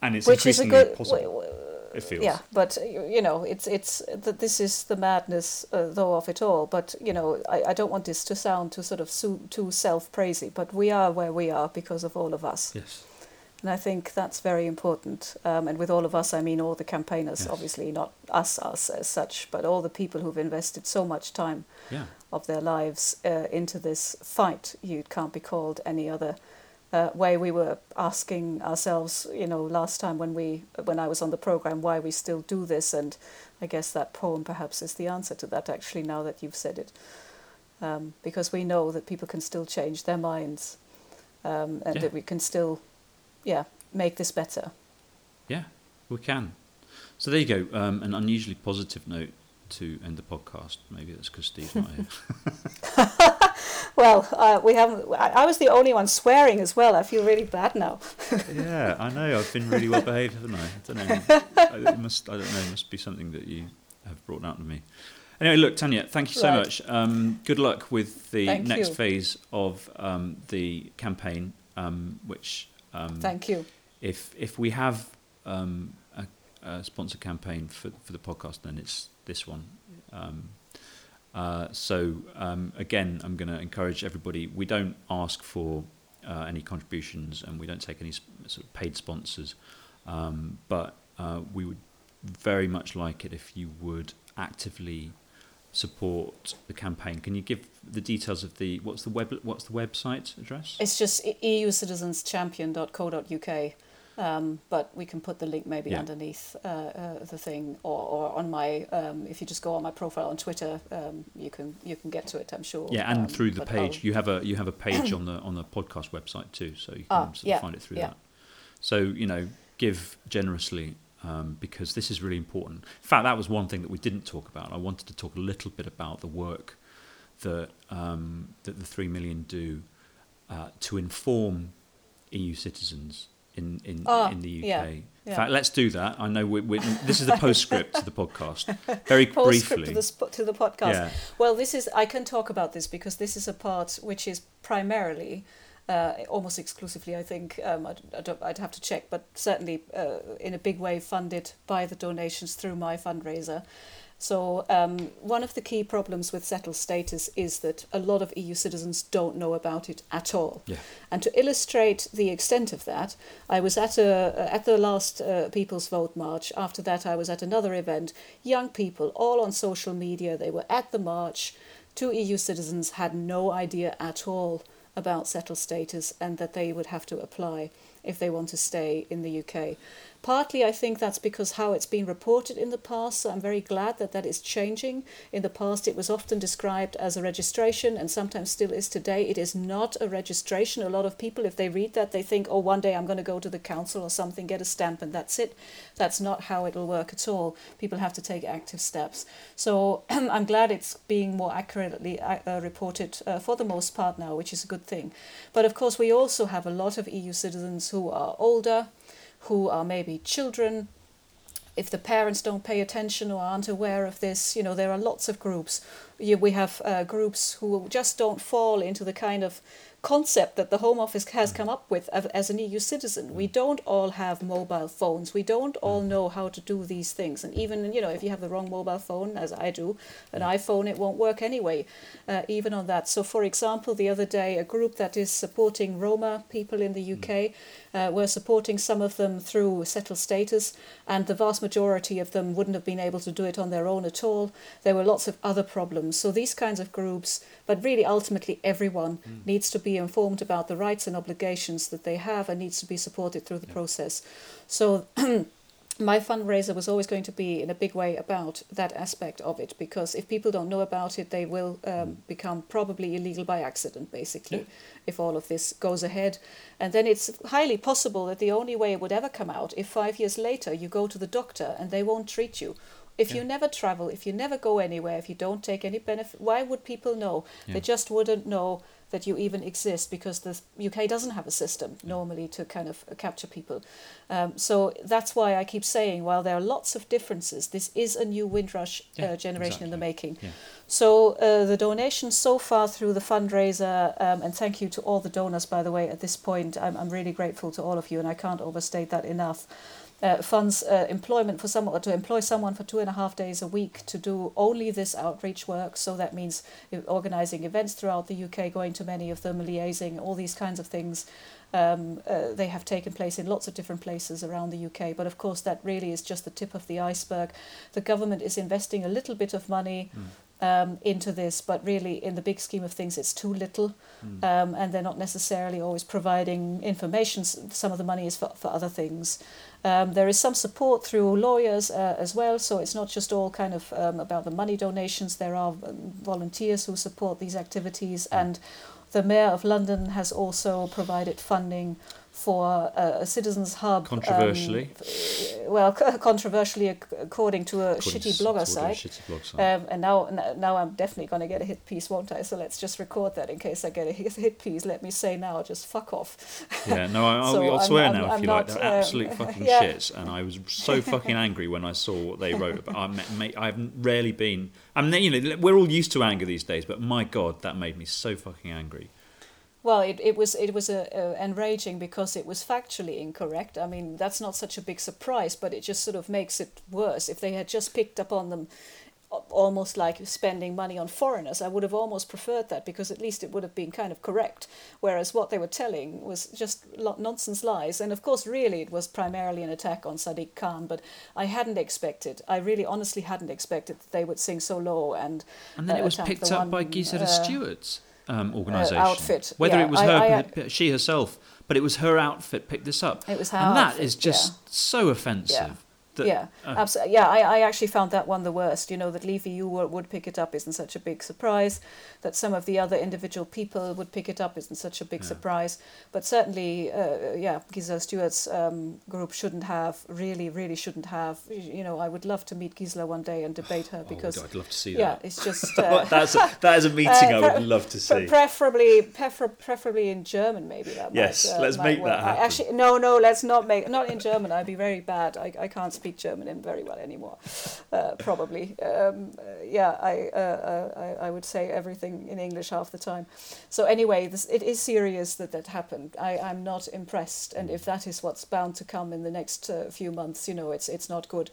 And it's Which increasingly is a good, possible. W- w- It feels. Yeah, but you know, it's it's that this is the madness, uh, though, of it all. But you know, I, I don't want this to sound too sort of su- too self-praisy. But we are where we are because of all of us. Yes. And I think that's very important. Um, and with all of us, I mean all the campaigners, yes. obviously not us, us as such, but all the people who've invested so much time yeah. of their lives uh, into this fight. You can't be called any other. Uh, way we were asking ourselves, you know, last time when we, when I was on the programme, why we still do this, and I guess that poem perhaps is the answer to that, actually, now that you've said it. Um, because we know that people can still change their minds, um, and yeah. that we can still, yeah, make this better. Yeah, we can. So there you go, um, an unusually positive note to end the podcast. Maybe that's because Steve's not here. Well, uh, we haven't. I was the only one swearing as well. I feel really bad now. Yeah, I know. I've been really well behaved, haven't I? I don't know. It must. I don't know. It must be something that you have brought out to me. Anyway, look, Tanja, thank you so right. much. Um, good luck with the thank next you. phase of um, the campaign. Um, which um, thank you. If if we have um, a, a sponsor campaign for for the podcast, then it's this one. Um, Uh, so um, again, I'm going to encourage everybody. We don't ask for uh, any contributions, and we don't take any sp- sort of paid sponsors. Um, but uh, we would very much like it if you would actively support the campaign. Can you give the details of the what's the web what's the website address? It's just e u citizens champion dot co dot u k. Um, but we can put the link maybe yeah. underneath uh, uh, the thing, or, or on my um, if you just go on my profile on Twitter, um, you can you can get to it, I'm sure. Yeah, and um, through the page I'll... you have a you have a page on the on the podcast website too, so you can ah, sort of yeah, find it through yeah. that. So you know, give generously. Um, because this is really important. In fact, that was one thing that we didn't talk about. I wanted to talk a little bit about the work that um, that the Three Million do uh, to inform E U citizens in in, oh, in the U K. Yeah, yeah. In fact, let's do that. I know we're, we're, this is the postscript to the podcast. Very postscript briefly to the, to the podcast. Yeah. Well, this is I can talk about this because this is a part which is primarily. Uh, almost exclusively, I think, um, I'd, I'd, I'd have to check, but certainly uh, in a big way funded by the donations through my fundraiser. So um, one of the key problems with settled status is that a lot of E U citizens don't know about it at all. Yeah. And to illustrate the extent of that, I was at a at the last uh, People's Vote March. After that, I was at another event. Young people, all on social media, they were at the march. Two E U citizens had no idea at all about settled status and that they would have to apply if they want to stay in the U K. Partly, I think that's because how it's been reported in the past, so I'm very glad that that is changing. In the past, it was often described as a registration and sometimes still is today. It is not a registration. A lot of people, if they read that, they think, oh, one day I'm going to go to the council or something, get a stamp and that's it. That's not how it'll work at all. People have to take active steps. So I'm glad it's being more accurately uh, reported uh, for the most part now, which is a good thing. But of course, we also have a lot of E U citizens who are older, who are maybe children. If the parents don't pay attention or aren't aware of this, you know, there are lots of groups. We have uh, groups who just don't fall into the kind of concept that the Home Office has come up with as an E U citizen. We don't all have mobile phones. We don't all know how to do these things. And even, you know, if you have the wrong mobile phone, as I do, an iPhone, it won't work anyway, uh, even on that. So, for example, the other day, a group that is supporting Roma people in the U K, uh, we're supporting some of them through settled status, and the vast majority of them wouldn't have been able to do it on their own at all. There were lots of other problems. So these kinds of groups, but really ultimately everyone mm. needs to be informed about the rights and obligations that they have and needs to be supported through the yeah. process. So my fundraiser was always going to be in a big way about that aspect of it, because if people don't know about it, they will um, become probably illegal by accident, basically, yeah. if all of this goes ahead. And then it's highly possible that the only way it would ever come out if five years later you go to the doctor and they won't treat you. If yeah. you never travel, if you never go anywhere, if you don't take any benefit, why would people know? Yeah. They just wouldn't know that you even exist, because the U K doesn't have a system normally to kind of capture people. Um, so that's why I keep saying, while there are lots of differences, this is a new Windrush yeah, uh, generation exactly. in the making. Yeah. So uh, the donations so far through the fundraiser, um, and thank you to all the donors, by the way, at this point, I'm, I'm really grateful to all of you, and I can't overstate that enough. Uh, funds uh, employment for someone, or to employ someone for two and a half days a week to do only this outreach work. So that means organising events throughout the U K, going to many of them, liaising, all these kinds of things. Um, uh, they have taken place in lots of different places around the U K. But of course, that really is just the tip of the iceberg. The government is investing a little bit of money mm. Um, into this, but really in the big scheme of things it's too little, mm. um, and they're not necessarily always providing information. Some of the money is for, for other things. Um, there is some support through lawyers uh, as well, so it's not just all kind of um, about the money donations. There are um, volunteers who support these activities, and the Mayor of London has also provided funding for uh, a citizens hub. Controversially. Um, well, c- controversially, ac- according to a according shitty blogger site. Shitty blog site. Um, and now n- now I'm definitely going to get a hit piece, won't I? So let's just record that in case I get a hit piece. Let me say now, just fuck off. Yeah, no, I, so I'll, I'll swear I'm, now I'm, if I'm you not, like. They're um, absolute fucking yeah. shits. And I was so fucking angry when I saw what they wrote about. I met, mate, I've rarely been... I mean, you know, we're all used to anger these days, but my God, that made me so fucking angry. Well, it, it was it was uh, uh, enraging because it was factually incorrect. I mean, that's not such a big surprise, but it just sort of makes it worse. If they had just picked up on them almost like spending money on foreigners, I would have almost preferred that, because at least it would have been kind of correct, whereas what they were telling was just nonsense lies. And of course, really, it was primarily an attack on Sadiq Khan, but I hadn't expected, I really honestly hadn't expected that they would sing so low and uh, attack the one... And then it was picked up by Gizera um, Stewart's. um, organisation. Uh, outfit. Whether yeah, it was I, her, I, I, she herself, but it was her outfit picked this up. It was her And outfit, that is just yeah. so offensive. Yeah. That, yeah, uh, absolutely. Yeah, I, I actually found that one the worst. You know, that Leave E U would pick it up isn't such a big surprise. That some of the other individual people would pick it up isn't such a big yeah. surprise. But certainly, uh, yeah, Gisela Stewart's um, group shouldn't have, really, really shouldn't have. You know, I would love to meet Gisela one day and debate her because... Oh, I'd love to see that. Yeah, it's just... Uh, That's a, that is a meeting uh, I would love to see. Preferably prefer- preferably in German, maybe. That yes, might, uh, let's make work. that happen. Actually, no, no, let's not make... Not in German, I'd be very bad. I, I can't speak German in very well anymore, uh, probably. Um, yeah, I, uh, I I would say everything in English half the time. So anyway, this, it is serious that that happened. I, I'm not impressed, and if that is what's bound to come in the next uh, few months, you know, it's it's not good.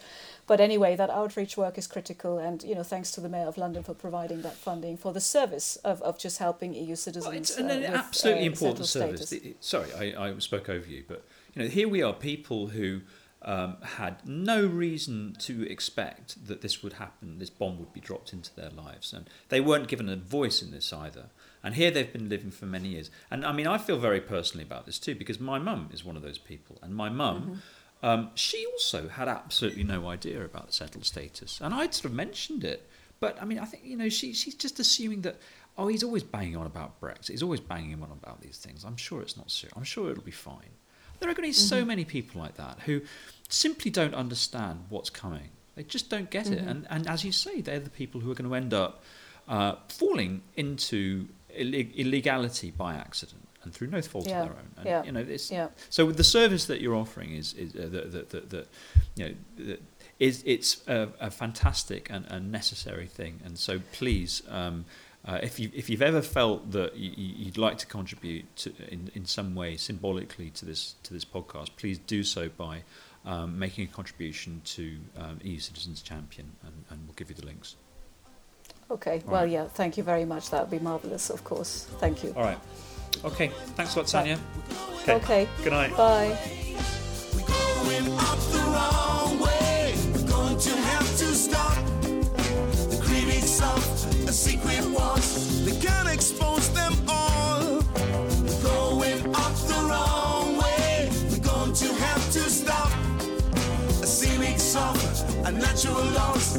But anyway, that outreach work is critical, and you know, thanks to the Mayor of London for providing that funding for the service of, of just helping E U citizens. Well, it's an, uh, an with, absolutely uh, important service. Status. Sorry, I, I spoke over you, but you know, here we are, people who. Um, had no reason to expect that this would happen, this bomb would be dropped into their lives. And they weren't given a voice in this either. And here they've been living for many years. And I mean, I feel very personally about this too, because my mum is one of those people. And my mum, mm-hmm. um, she also had absolutely no idea about settled status. And I'd sort of mentioned it. But I mean, I think, you know, she she's just assuming that, oh, he's always banging on about Brexit. He's always banging on about these things. I'm sure it's not serious. I'm sure it'll be fine. There are going to be so many people like that who simply don't understand what's coming. They just don't get mm-hmm. it. And and as you say, they're the people who are going to end up uh, falling into illeg- illegality by accident and through no fault yeah. of their own. And, yeah. you know, it's, yeah. So with the service that you're offering is is uh, that that that you know the, is it's a, a fantastic and a necessary thing. And so please. Um, Uh, if you if you've ever felt that you, you'd like to contribute to, in in some way symbolically to this to this podcast, please do so by um, making a contribution to um, E U Citizens Champion, and, and we'll give you the links. Okay. All well, right. yeah. Thank you very much. That would be marvellous. Of course. Thank you. All right. Okay. Thanks a lot, Tanja. Okay. okay. Good night. Bye. We're going up the wrong way. We're going to have to stop the critics of the secret wars. They can't expose them all. We're going up the wrong way. We're going to have to stop a series of unnatural laws.